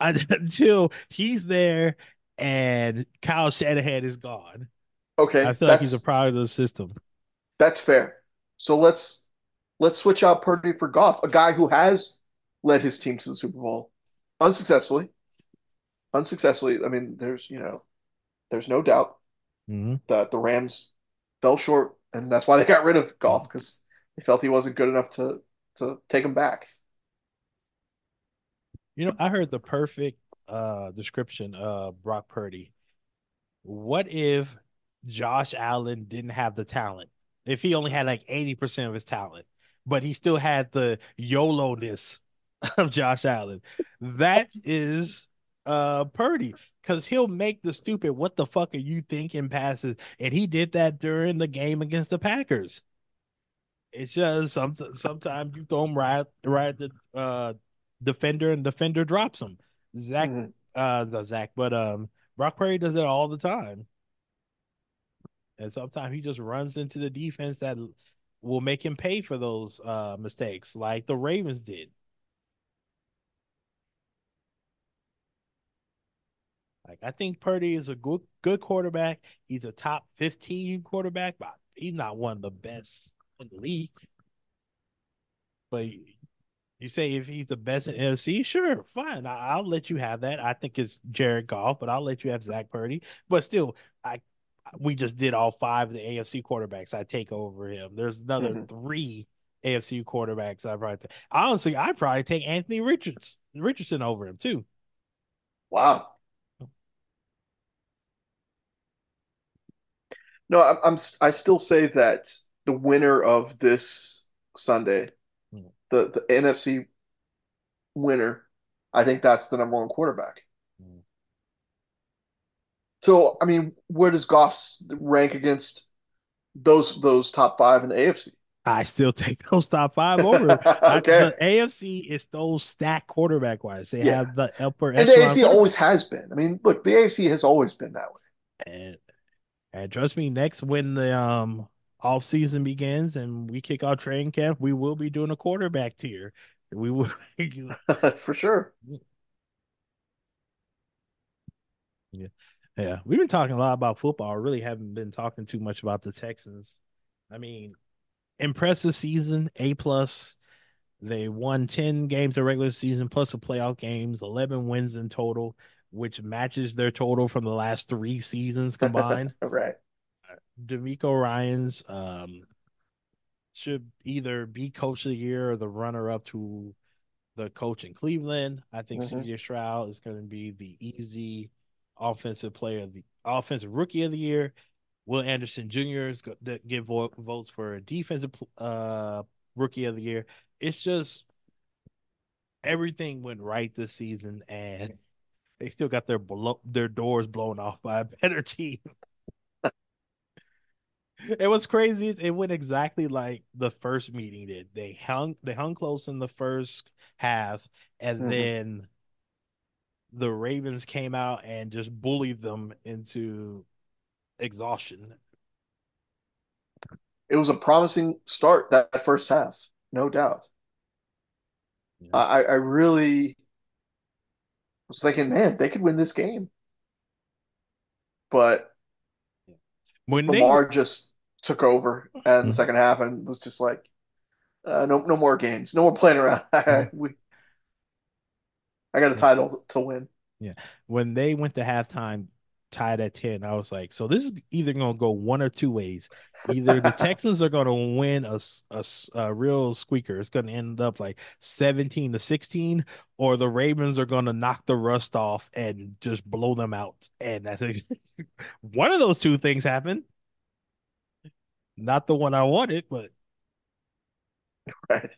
until he's there and Kyle Shanahan is gone. Okay, I feel like he's a product of the system. That's fair. So let's let's switch out Purdy for Goff, a guy who has led his team to the Super Bowl unsuccessfully. Unsuccessfully, I mean, there's you know. There's no doubt mm-hmm. that the Rams fell short, and that's why they got rid of Goff, because they felt he wasn't good enough to to take him back. You know, I heard the perfect uh, description of Brock Purdy. What if Josh Allen didn't have the talent? If he only had like eighty percent of his talent, but he still had the YOLO-ness of Josh Allen. That is... Uh, Purdy, because he'll make the stupid what the fuck are you thinking passes, and he did that during the game against the Packers. It's just some, sometimes you throw him right, right at the uh, defender, and defender drops him. Zach, mm-hmm. uh, not Zach, but um, Brock Purdy does it all the time, and sometimes he just runs into the defense that will make him pay for those uh mistakes, like the Ravens did. Like, I think Purdy is a good good quarterback. He's a top fifteen quarterback, but he's not one of the best in the league. But you say if he's the best in N F C, sure, fine. I, I'll let you have that. I think it's Jared Goff, but I'll let you have Zach Purdy. But still, I we just did all five of the A F C quarterbacks. I take over him. There's another mm-hmm. three A F C quarterbacks I probably take. Honestly, I probably take Anthony Richards Richardson over him too. Wow. No, I'm, I'm. I still say that the winner of this Sunday, mm. the, the N F C winner, I think that's the number one quarterback. Mm. So, I mean, where does Goff rank against those those top five in the A F C? I still take those top five over. okay. I, the A F C is those stacked quarterback-wise. They yeah. have the upper echelon. And the A F C always has been. I mean, look, the A F C has always been that way. And And trust me, next when the um off season begins and we kick off training camp, we will be doing a quarterback tier. We will for sure. Yeah, yeah. We've been talking a lot about football. I really haven't been talking too much about the Texans. I mean, impressive season, A plus. They won ten games of regular season plus the playoff games, eleven wins in total, which matches their total from the last three seasons combined. Right. DeMeco Ryans um, should either be coach of the year or the runner-up to the coach in Cleveland. I think mm-hmm. C J Stroud is going to be the easy offensive player, the offensive rookie of the year. Will Anderson Junior is going to get vo- votes for a defensive uh, rookie of the year. It's just everything went right this season, and they still got their blo- their doors blown off by a better team. And what's crazy is it went exactly like the first meeting did. They hung they hung close in the first half, and mm-hmm. then the Ravens came out and just bullied them into exhaustion. It was a promising start, that first half, no doubt. Yeah. I, I really was thinking, man, they could win this game. But when Lamar they... just took over in the second half and was just like, uh, no no more games. No more playing around. we, I got a title to win. Yeah. When they went to halftime tied at ten, I was like, so this is either going to go one or two ways. Either the Texans are going to win a, a, a real squeaker. It's going to end up like seventeen to sixteen, or the Ravens are going to knock the rust off and just blow them out. And that's one of those two things happened. Not the one I wanted, but. Right.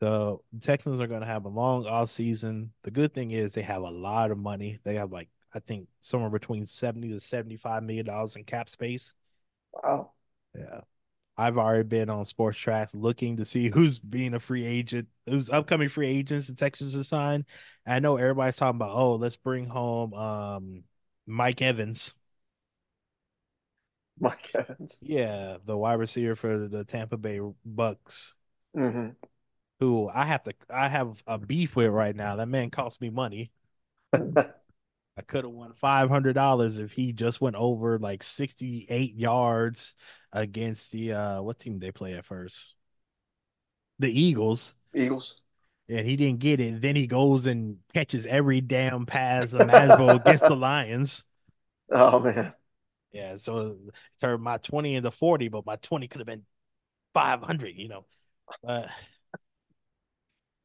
So the Texans are going to have a long offseason. The good thing is they have a lot of money. They have, like, I think somewhere between seventy to seventy-five million dollars in cap space. Wow. Yeah. I've already been on Sports Tracks looking to see who's being a free agent, who's upcoming free agents the Texans have signed. I know everybody's talking about, oh, let's bring home um, Mike Evans. Mike Evans. Yeah, the wide receiver for the Tampa Bay Bucks. Mm-hmm. Who I have to, I have a beef with right now. That man cost me money. I could have won five hundred dollars if he just went over like sixty-eight yards against the uh, what team did they play at first? The Eagles. Eagles. And he didn't get it. Then he goes and catches every damn pass imaginable against the Lions. Oh man. Yeah. So it turned my twenty into forty, but my twenty could have been five hundred. You know. Uh,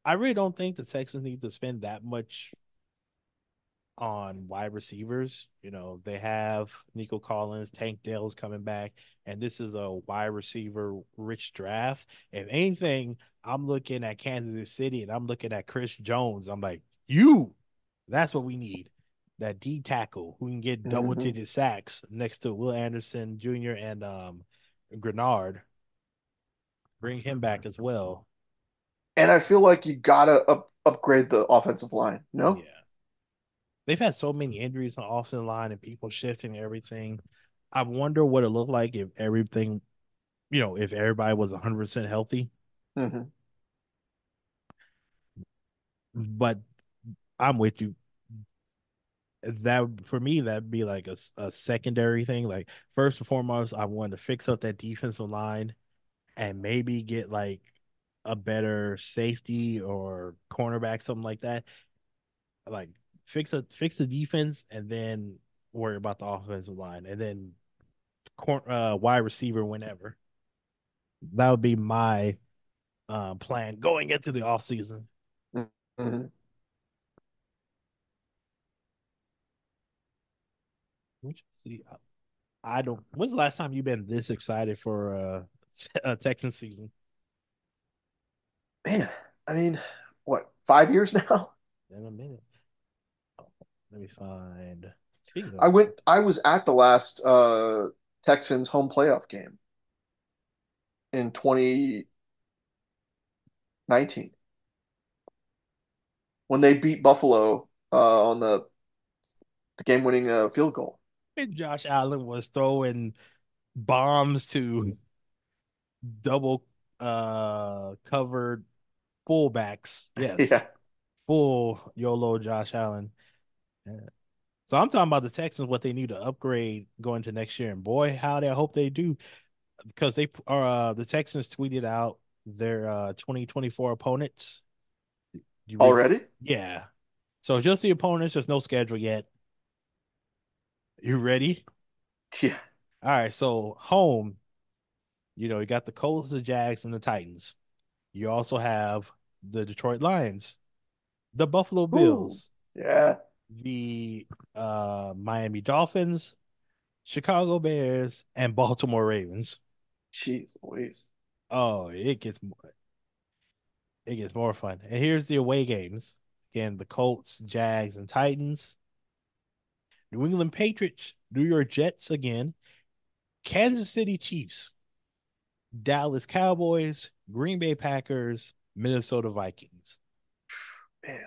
I really don't think the Texans need to spend that much on wide receivers. You know, they have Nico Collins, Tank Dale's coming back, and this is a wide receiver rich draft. If anything, I'm looking at Kansas City and I'm looking at Chris Jones. I'm like, you, that's what we need. That D tackle who can get mm-hmm. double digit sacks next to Will Anderson Junior and um, Grenard. Bring him back as well. And I feel like you gotta up, upgrade the offensive line. No, yeah, they've had so many injuries on the offensive line and people shifting everything. I wonder what it looked like if everything, you know, if everybody was one hundred percent healthy. Mm-hmm. But I'm with you. That for me, that'd be like a, a secondary thing. Like first and foremost, I wanted to fix up that defensive line and maybe get like a better safety or cornerback, something like that. Like fix a fix the defense, and then worry about the offensive line, and then corner uh, wide receiver whenever. That would be my uh, plan going into the offseason. Mm-hmm. I don't. When's the last time you've been this excited for uh, a Texan season? Man, I mean, what, five years now? In a minute. Oh, let me find. I went. I was at the last uh, Texans home playoff game in twenty nineteen when they beat Buffalo uh, on the the game-winning uh, field goal. And Josh Allen was throwing bombs to double uh covered fullbacks. Yes. Yeah. Full YOLO Josh Allen. Yeah. So I'm talking about the Texans, what they need to upgrade going to next year. And boy, howdy, I hope they do. Because they are uh, the Texans tweeted out their uh, twenty twenty-four opponents. You already? Yeah. So just the opponents, there's no schedule yet. You ready? Yeah. All right. So home, you know, you got the Colts, the Jags, and the Titans. You also have the Detroit Lions, the Buffalo Bills, ooh, yeah, the uh, Miami Dolphins, Chicago Bears, and Baltimore Ravens. Jeez Louise. Oh, it gets more, it gets more fun. And here's the away games. Again, the Colts, Jags, and Titans. New England Patriots, New York Jets again, Kansas City Chiefs, Dallas Cowboys, Green Bay Packers, Minnesota Vikings. Man.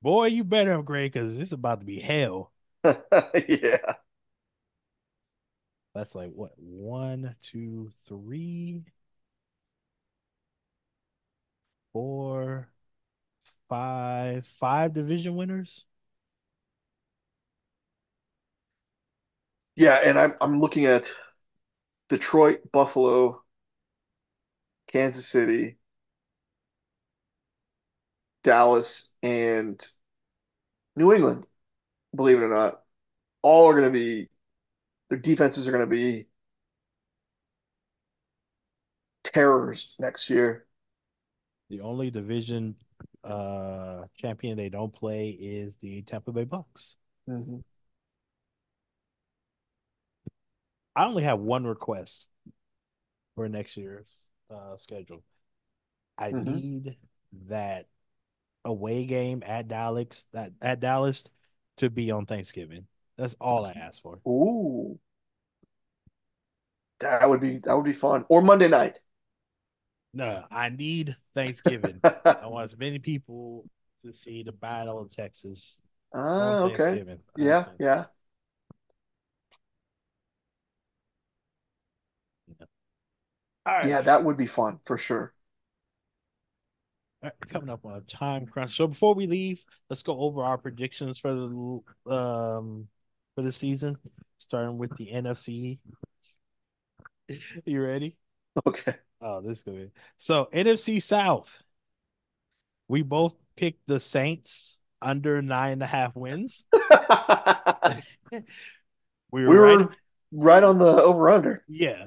Boy, you better upgrade because it's about to be hell. Yeah. That's like what? One, two, three, four, five, five division winners. Yeah, and I'm I'm looking at Detroit, Buffalo, Kansas City, Dallas, and New England, believe it or not. All are going to be, their defenses are going to be terrors next year. The only division uh, champion they don't play is the Tampa Bay Bucks. Mm-hmm. I only have one request for next year's uh, schedule. I mm-hmm. need that away game at Dallas that at Dallas to be on Thanksgiving. That's all I asked for. Ooh, that would be that would be fun. Or Monday night. No, I need Thanksgiving. I want as many people to see the battle in Texas. Ah, uh, okay. Yeah, yeah. Right. Yeah, that would be fun for sure. Right, coming up on a time crunch. So before we leave, let's go over our predictions for the um for the season, starting with the N F C. You ready? Okay. Oh, this is good. So N F C South, we both picked the Saints under nine and a half wins. we were, we were right, right on the over under. Yeah.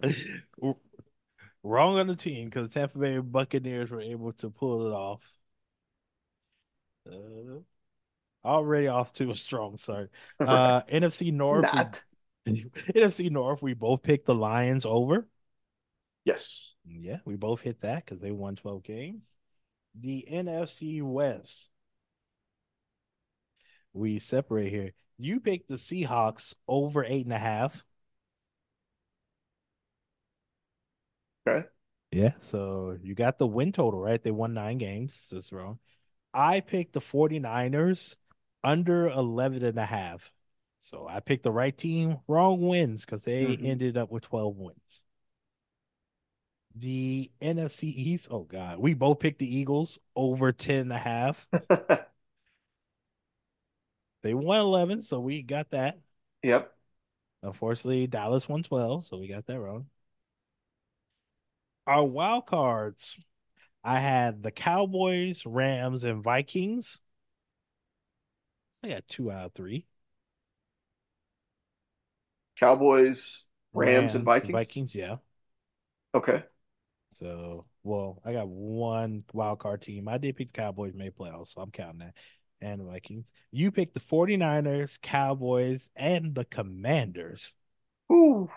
Wrong on the team because the Tampa Bay Buccaneers were able to pull it off. Uh, already off to a strong start. Uh, N F C North. Not. We, N F C North, we both picked the Lions over. Yes. Yeah, we both hit that because they won twelve games. The N F C West. We separate here. You picked the Seahawks over eight and a half. Okay. Yeah, so you got the win total, right? They won nine games, so it's wrong. I picked the 49ers under eleven and a half. So I picked the right team, wrong wins, because they mm-hmm. ended up with twelve wins. The N F C East, oh, God. We both picked the Eagles over ten and a half. They won eleven, so we got that. Yep. Unfortunately, Dallas won twelve, so we got that wrong. Our wild cards, I had the Cowboys, Rams, and Vikings. I got two out of three. Cowboys, Rams, Rams and Vikings? And Vikings, yeah. Okay. So, well, I got one wild card team. I did pick the Cowboys, made playoffs, so I'm counting that. And Vikings. You picked the 49ers, Cowboys, and the Commanders. Ooh.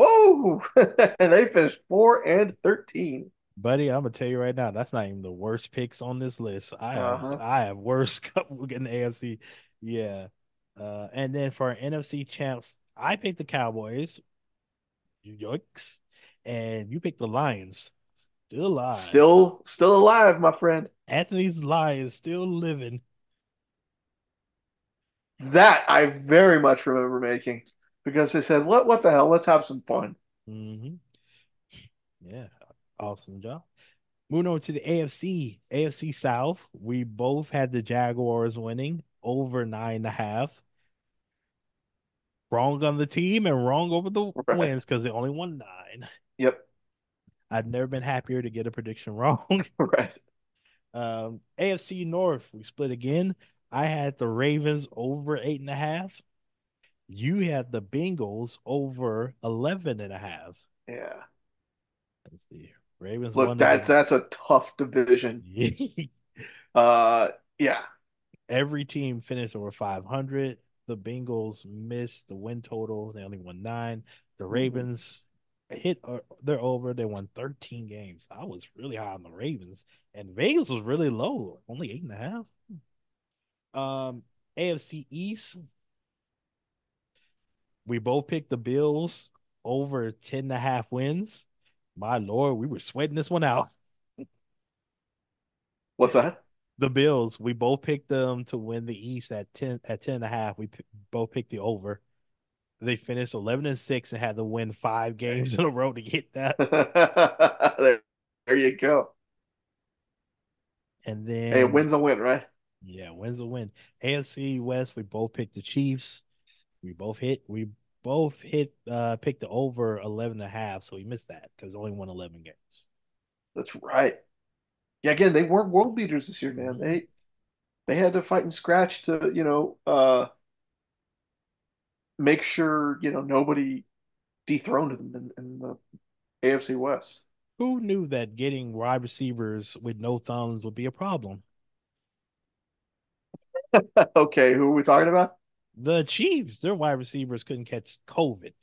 Whoa! And they finished four and thirteen. Buddy, I'm gonna tell you right now, that's not even the worst picks on this list. I uh-huh. have, I have worse couple in the A F C. Yeah, uh, and then for our N F C champs, I picked the Cowboys. Yikes! And you picked the Lions. Still alive. Still, still alive, my friend. Anthony's Lions still living. That I very much remember making. Because they said, what, what the hell? Let's have some fun. Mm-hmm. Yeah. Awesome job. Moving over to the A F C. A F C South. We both had the Jaguars winning over nine and a half. Wrong on the team and wrong over the right. wins because they only won nine. Yep. I've never been happier to get a prediction wrong. Right. Um, A F C North. We split again. I had the Ravens over eight and a half. You had the Bengals over eleven and a half. Yeah. Let's see. Ravens Look, won that's, that's a tough division. uh, yeah. Every team finished over five hundred. The Bengals missed the win total. They only won nine. The Ravens mm-hmm. hit uh, their over. They won thirteen games. I was really high on the Ravens. And Bengals was really low. Only eight and a half. Um, A F C East, we both picked the Bills over ten and a half wins. My Lord, we were sweating this one out. What's that? The Bills, we both picked them to win the East at ten at ten and a half. We p- both picked the over. They finished eleven and six and had to win five games in a row to get that. there, there you go. And then, hey, wins a win, right? Yeah, wins a win. A F C West, we both picked the Chiefs. We both hit. We both hit. Uh, picked the over eleven and a half, so we missed that because only won eleven games. That's right. Yeah, again, they weren't world beaters this year, man. They they had to fight and scratch to, you know, uh, make sure, you know, nobody dethroned them in, in the A F C West. Who knew that getting wide receivers with no thumbs would be a problem? Okay, who are we talking about? The Chiefs. Their wide receivers couldn't catch COVID.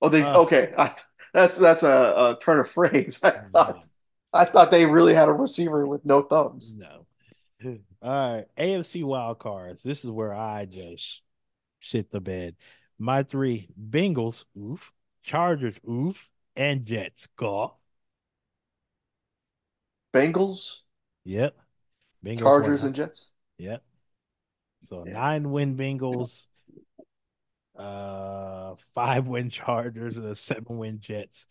Oh, they uh, okay. I, that's that's a, a turn of phrase. I thought. No. I thought they really had a receiver with no thumbs. No. All right. A F C wild cards. This is where I just shit the bed. My three: Bengals, oof, Chargers, oof, and Jets. Golf. Bengals? Yep. Bengals, Chargers, and Jets? Yep. So yeah. nine-win Bengals, uh, five-win Chargers, and a seven-win Jets.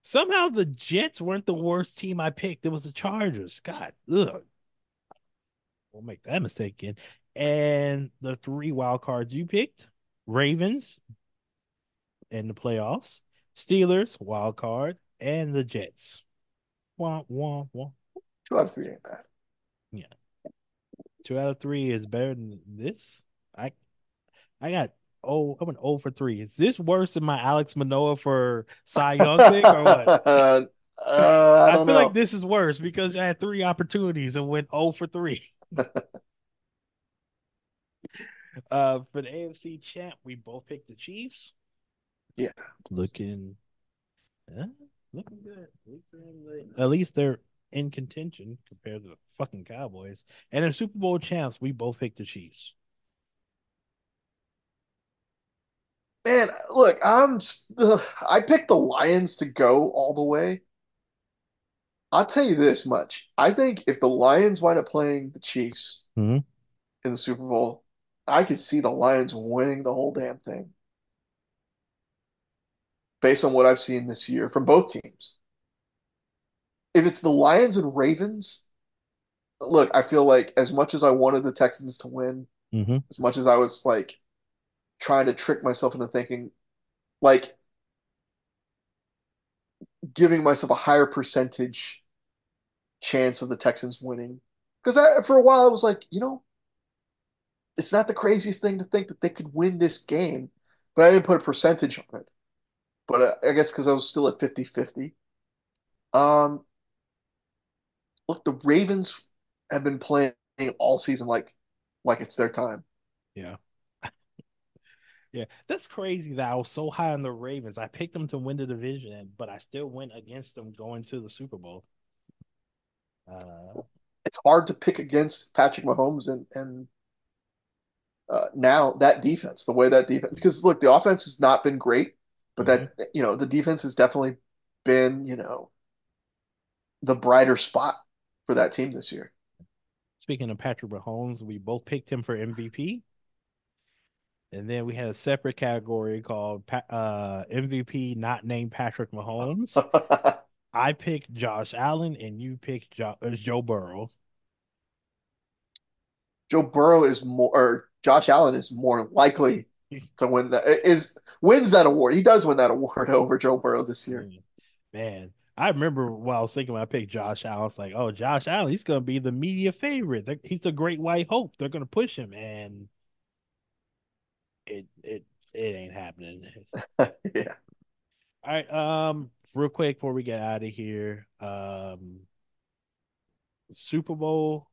Somehow the Jets weren't the worst team I picked. It was the Chargers. God, ugh. We'll make that mistake again. And the three wild cards you picked, Ravens in the playoffs, Steelers, wild card, and the Jets. Wah, wah, wah. Two out of three ain't bad. Yeah. Two out of three is better than this. I I got... Oh, I went oh for three. Is this worse than my Alex Manoa for Cy Young pick or what? Uh, uh, I, I feel know. like this is worse because I had three opportunities and went oh for three. uh, for the A F C champ, we both picked the Chiefs. Yeah. Looking, uh, looking good. Looking At least they're in contention compared to the fucking Cowboys. And in Super Bowl champs, we both picked the Chiefs. Man, look, I'm. Ugh, I picked the Lions to go all the way. I'll tell you this much: I think if the Lions wind up playing the Chiefs mm-hmm. in the Super Bowl, I could see the Lions winning the whole damn thing, based on what I've seen this year from both teams. If it's the Lions and Ravens, look, I feel like as much as I wanted the Texans to win, mm-hmm. as much as I was like. trying to trick myself into thinking, like, giving myself a higher percentage chance of the Texans winning. Because I, for a while, I was like, you know, it's not the craziest thing to think that they could win this game. But I didn't put a percentage on it. But uh, I guess because I was still at fifty-fifty. Um, look, the Ravens have been playing all season like, like it's their time. Yeah. Yeah, that's crazy that I was so high on the Ravens. I picked them to win the division, but I still went against them going to the Super Bowl. Uh, it's hard to pick against Patrick Mahomes and, and uh, now that defense, the way that defense – because, look, the offense has not been great, but mm-hmm. that, you know, the defense has definitely been, you know, the brighter spot for that team this year. Speaking of Patrick Mahomes, we both picked him for M V P. And then we had a separate category called uh, M V P not named Patrick Mahomes. I picked Josh Allen, and you picked jo- Joe Burrow. Joe Burrow is more, or Josh Allen is more likely to win that is wins that award. He does win that award over Joe Burrow this year. Man, I remember when I was thinking when I picked Josh Allen, I was like, "Oh, Josh Allen, he's going to be the media favorite. He's the great white hope. They're going to push him." And It it it ain't happening. Yeah. All right. Um. Real quick before we get out of here. Um. Super Bowl.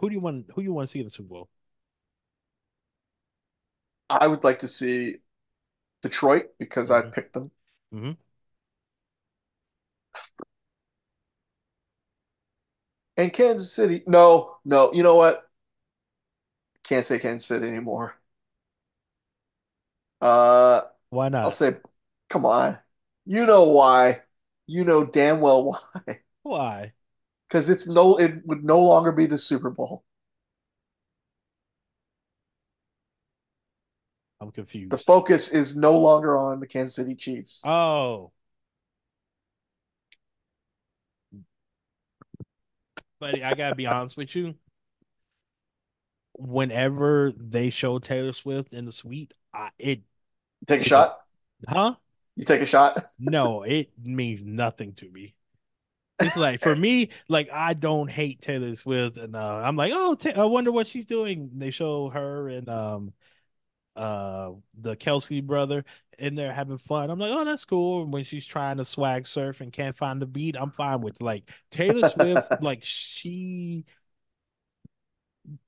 Who do you want? Who you want to see in the Super Bowl? I would like to see Detroit because mm-hmm. I picked them. Mm-hmm. And Kansas City. No, no. You know what? Can't say Kansas City anymore. Uh, Why not? I'll say, come on. You know why. You know damn well why. Why? Because it's no, it would no longer be the Super Bowl. I'm confused. The focus is no longer on the Kansas City Chiefs. Oh. Buddy, I gotta be honest with you. Whenever they show Taylor Swift in the suite, I, it take a it, shot, huh? You take a shot? No, it means nothing to me. It's like for me, like I don't hate Taylor Swift, and uh, I'm like, oh, ta- I wonder what she's doing. They show her and um, uh, the Kelsey brother in there having fun. I'm like, oh, that's cool. And when she's trying to swag surf and can't find the beat, I'm fine with like Taylor Swift, like she.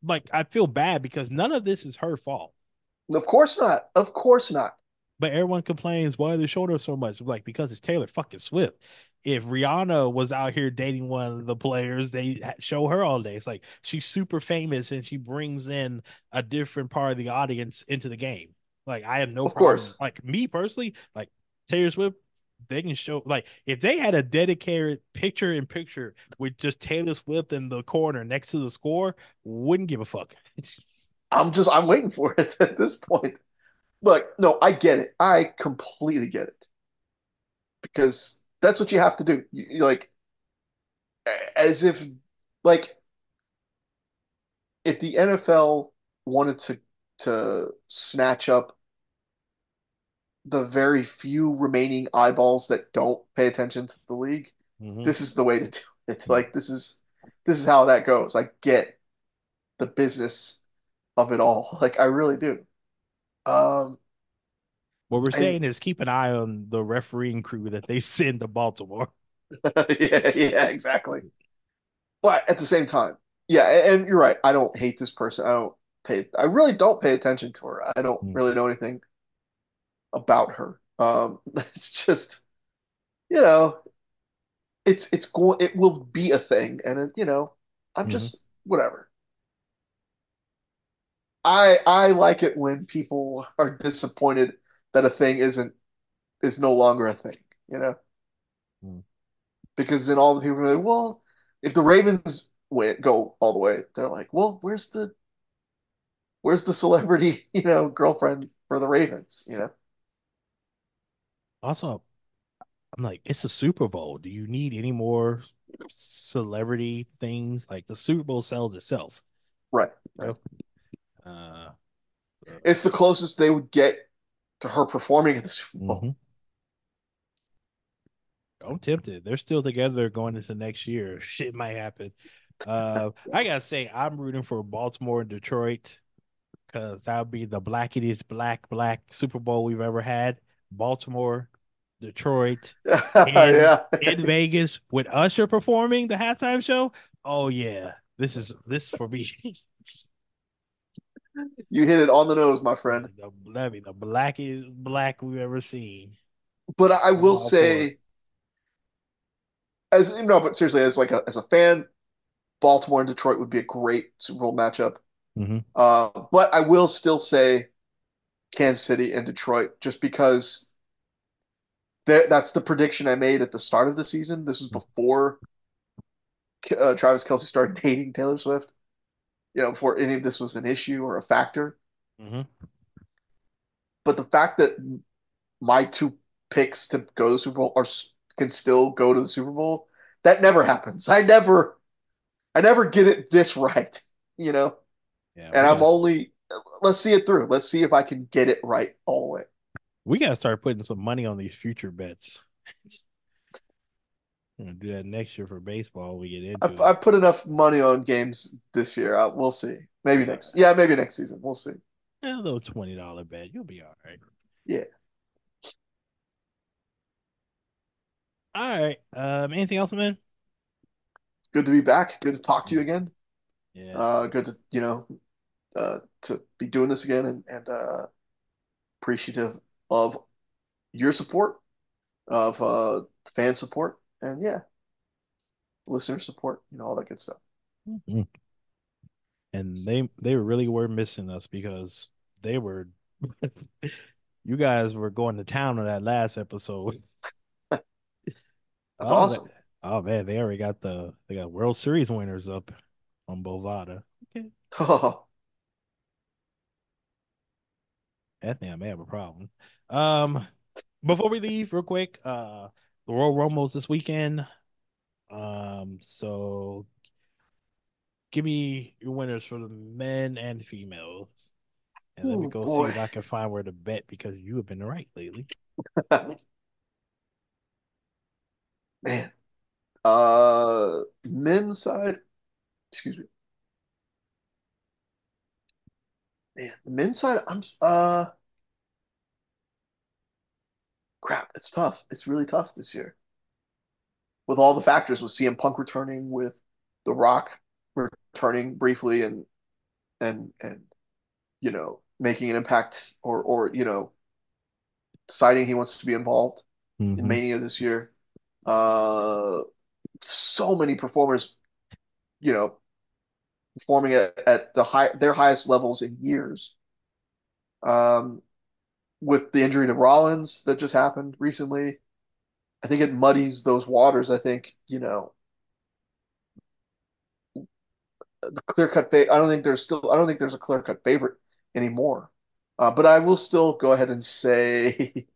Like, I feel bad because none of this is her fault. Of course not. Of course not. But everyone complains, why are they showing her so much? Like, because it's Taylor fucking Swift. If Rihanna was out here dating one of the players, they show her all day. It's like, she's super famous and she brings in a different part of the audience into the game. Like, I have no of problem. Course. Like, me personally, like, Taylor Swift, they can show, like, if they had a dedicated picture in picture with just Taylor Swift in the corner next to the score, wouldn't give a fuck. I'm just, I'm waiting for it at this point. Look, no, I get it. I completely get it. Because that's what you have to do. You, like, as if, like, if the N F L wanted to, to snatch up the very few remaining eyeballs that don't pay attention to the league, mm-hmm. This is the way to do it. It's like, this is, this is how that goes. I get the business of it all. Like, I really do. Um, what we're saying I, is keep an eye on the refereeing crew that they send to Baltimore. yeah, yeah, exactly. But at the same time, yeah, and, and you're right. I don't hate this person. I don't pay, I really don't pay attention to her. I don't mm-hmm. really know anything about her. Um, it's just, you know, it's it's going. It will be a thing, and it, you know, I'm mm-hmm. just whatever. I I like it when people are disappointed that a thing isn't is no longer a thing, you know, mm. because then all the people are like, well, if the Ravens win, go all the way, they're like, well, where's the where's the celebrity, you know, girlfriend for the Ravens, you know. Also, I'm like, it's a Super Bowl. Do you need any more celebrity things? Like, the Super Bowl sells itself. Right. Right. Uh, it's the closest they would get to her performing at the Super Bowl. Mm-hmm. I'm tempted. They're still together going into next year. Shit might happen. Uh, I got to say, I'm rooting for Baltimore and Detroit because that would be the blackest black, black Super Bowl we've ever had. Baltimore, Detroit, in, yeah. in Vegas with Usher performing the halftime show. Oh yeah, this is this for me. You hit it on the nose, my friend. That'd be the blackest black we've ever seen. But I will Baltimore. say, as you know, but seriously, as like a, as a fan, Baltimore and Detroit would be a great Super Bowl matchup. Mm-hmm. Uh, but I will still say Kansas City and Detroit, just because that's the prediction I made at the start of the season. This was before uh, Travis Kelce started dating Taylor Swift, you know, before any of this was an issue or a factor. Mm-hmm. But the fact that my two picks to go to the Super Bowl are can still go to the Super Bowl, that never happens. I never, I never get it this right, you know. Yeah, and I'm only. Let's see it through. Let's see if I can get it right all the way. We gotta start putting some money on these future bets. I'm gonna do that next year for baseball. We get into. I, I put enough money on games this year. I, we'll see. Maybe next. Yeah, maybe next season. We'll see. Yeah, a little twenty dollar bet. You'll be all right. Yeah. All right. Um. Anything else, man? It's good to be back. Good to talk to you again. Yeah. Uh. Good to you know. Uh, to be doing this again and, and uh, appreciative of your support, of uh, fan support, and yeah, listener support, you know, all that good stuff. Mm-hmm. And they they really were missing us because they were – you guys were going to town on that last episode. That's oh, awesome. Man. Oh, man, they already got the – they got World Series winners up on Bovada. Okay. Oh. I think I may have a problem. Um, before we leave, real quick, uh, the Royal Rumble's this weekend. Um, so give me your winners for the men and females, and Ooh, let me go boy. see if I can find where to bet because you have been right lately. Man, uh, men's side. Excuse me. Man, the men's side, I'm uh, crap. It's tough. It's really tough this year, with all the factors, with C M Punk returning, with The Rock returning briefly, and and and you know making an impact, or or you know deciding he wants to be involved mm-hmm. in Mania this year. Uh, so many performers, you know. Performing at, at the high their highest levels in years, um, with the injury to Rollins that just happened recently, I think it muddies those waters. I think you know the clear cut. Fa- I don't think there's still. I don't think there's a clear cut favorite anymore. Uh, but I will still go ahead and say,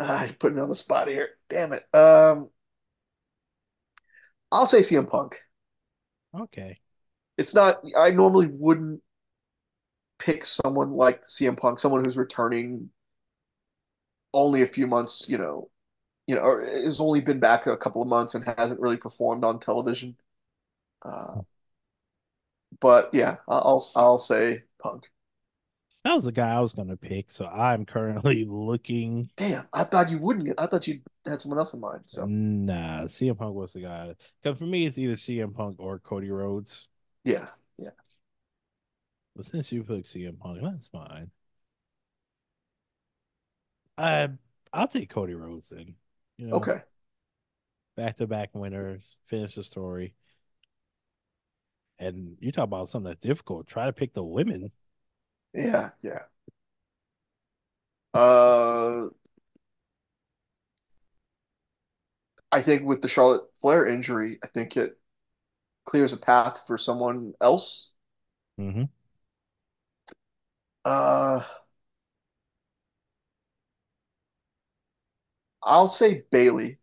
ah, put me on the spot here. Damn it. Um, I'll say C M Punk. Okay. It's not – I normally wouldn't pick someone like C M Punk, someone who's returning only a few months, you know, you know, or has only been back a couple of months and hasn't really performed on television. Uh, but, yeah, I'll I'll say Punk. That was the guy I was going to pick, so I'm currently looking – Damn, I thought you wouldn't. I thought you had someone else in mind. So Nah, C M Punk was the guy. Because for me, it's either C M Punk or Cody Rhodes. Yeah, yeah. Well, since you picked C M Punk, that's fine. I I'll take Cody Rhodes then. You know, okay. Back to back winners, finish the story. And you talk about something that's difficult. Try to pick the women. Yeah, yeah. Uh, I think with the Charlotte Flair injury, I think it clears a path for someone else. Mm-hmm. Uh, I'll say Bailey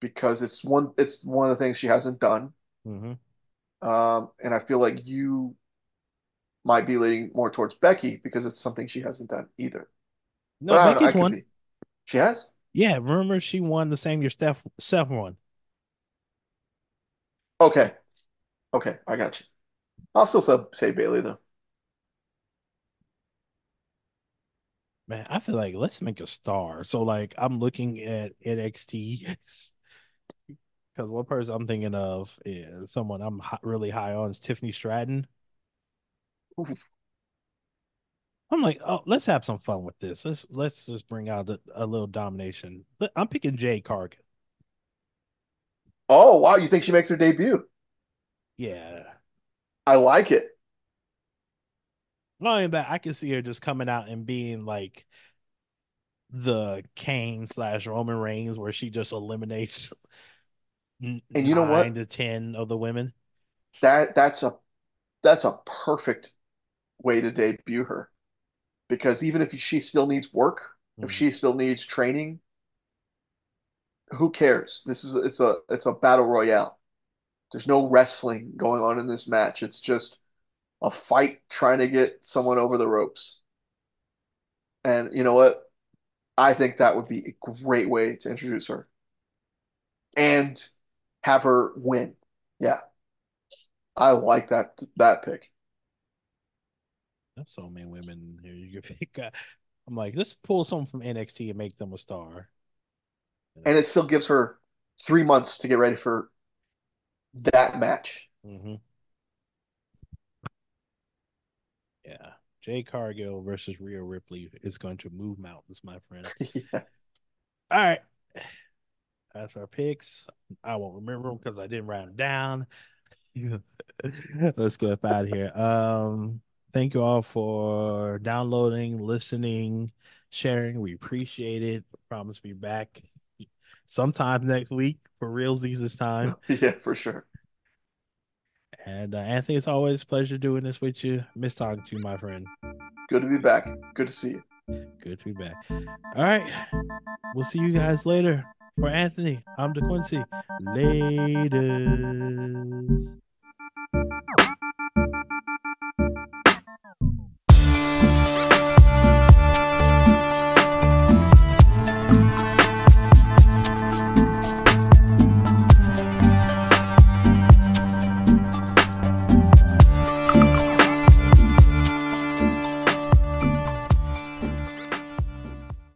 because it's one. It's one of the things she hasn't done, mm-hmm. um, and I feel like you might be leaning more towards Becky because it's something she hasn't done either. No, but Becky's I won. Be. She has. Yeah, remember she won the same year Steph Steph won. Okay, okay, I got you. I'll still sub, say Bailey though. Man, I feel like let's make a star. So like, I'm looking at N X T because one person I'm thinking of is someone I'm hot, really high on is Tiffany Stratton. Ooh. I'm like, oh, let's have some fun with this. Let's let's just bring out a, a little domination. I'm picking Jay Cargill. Oh, wow. You think she makes her debut? Yeah. I like it. Not only that, I can see her just coming out and being like the Kane slash Roman Reigns where she just eliminates and you know what? nine to ten of the women. That that's a that's a perfect way to debut her because even if she still needs work, mm-hmm. if she still needs training, who cares? This is it's a it's a battle royale. There's no wrestling going on in this match. It's just a fight trying to get someone over the ropes. And you know what? I think that would be a great way to introduce her and have her win. Yeah, I like that that pick. That's so many women here you can pick. I'm like, let's pull someone from N X T and make them a star. And it still gives her three months to get ready for that match. Mm-hmm. Yeah. Jay Cargill versus Rhea Ripley is going to move mountains, my friend. Yeah. All right. That's our picks. I won't remember them because I didn't write them down. Let's get up out of here. Um, thank you all for downloading, listening, sharing. We appreciate it. I promise we'll be back sometime next week for realsies this time. Yeah, for sure. And uh, Anthony, it's always a pleasure doing this with you. Miss talking to you, my friend. Good to be back. Good to see you. Good to be back. All right. We'll see you guys later. For Anthony, I'm DeQuincy. Laters.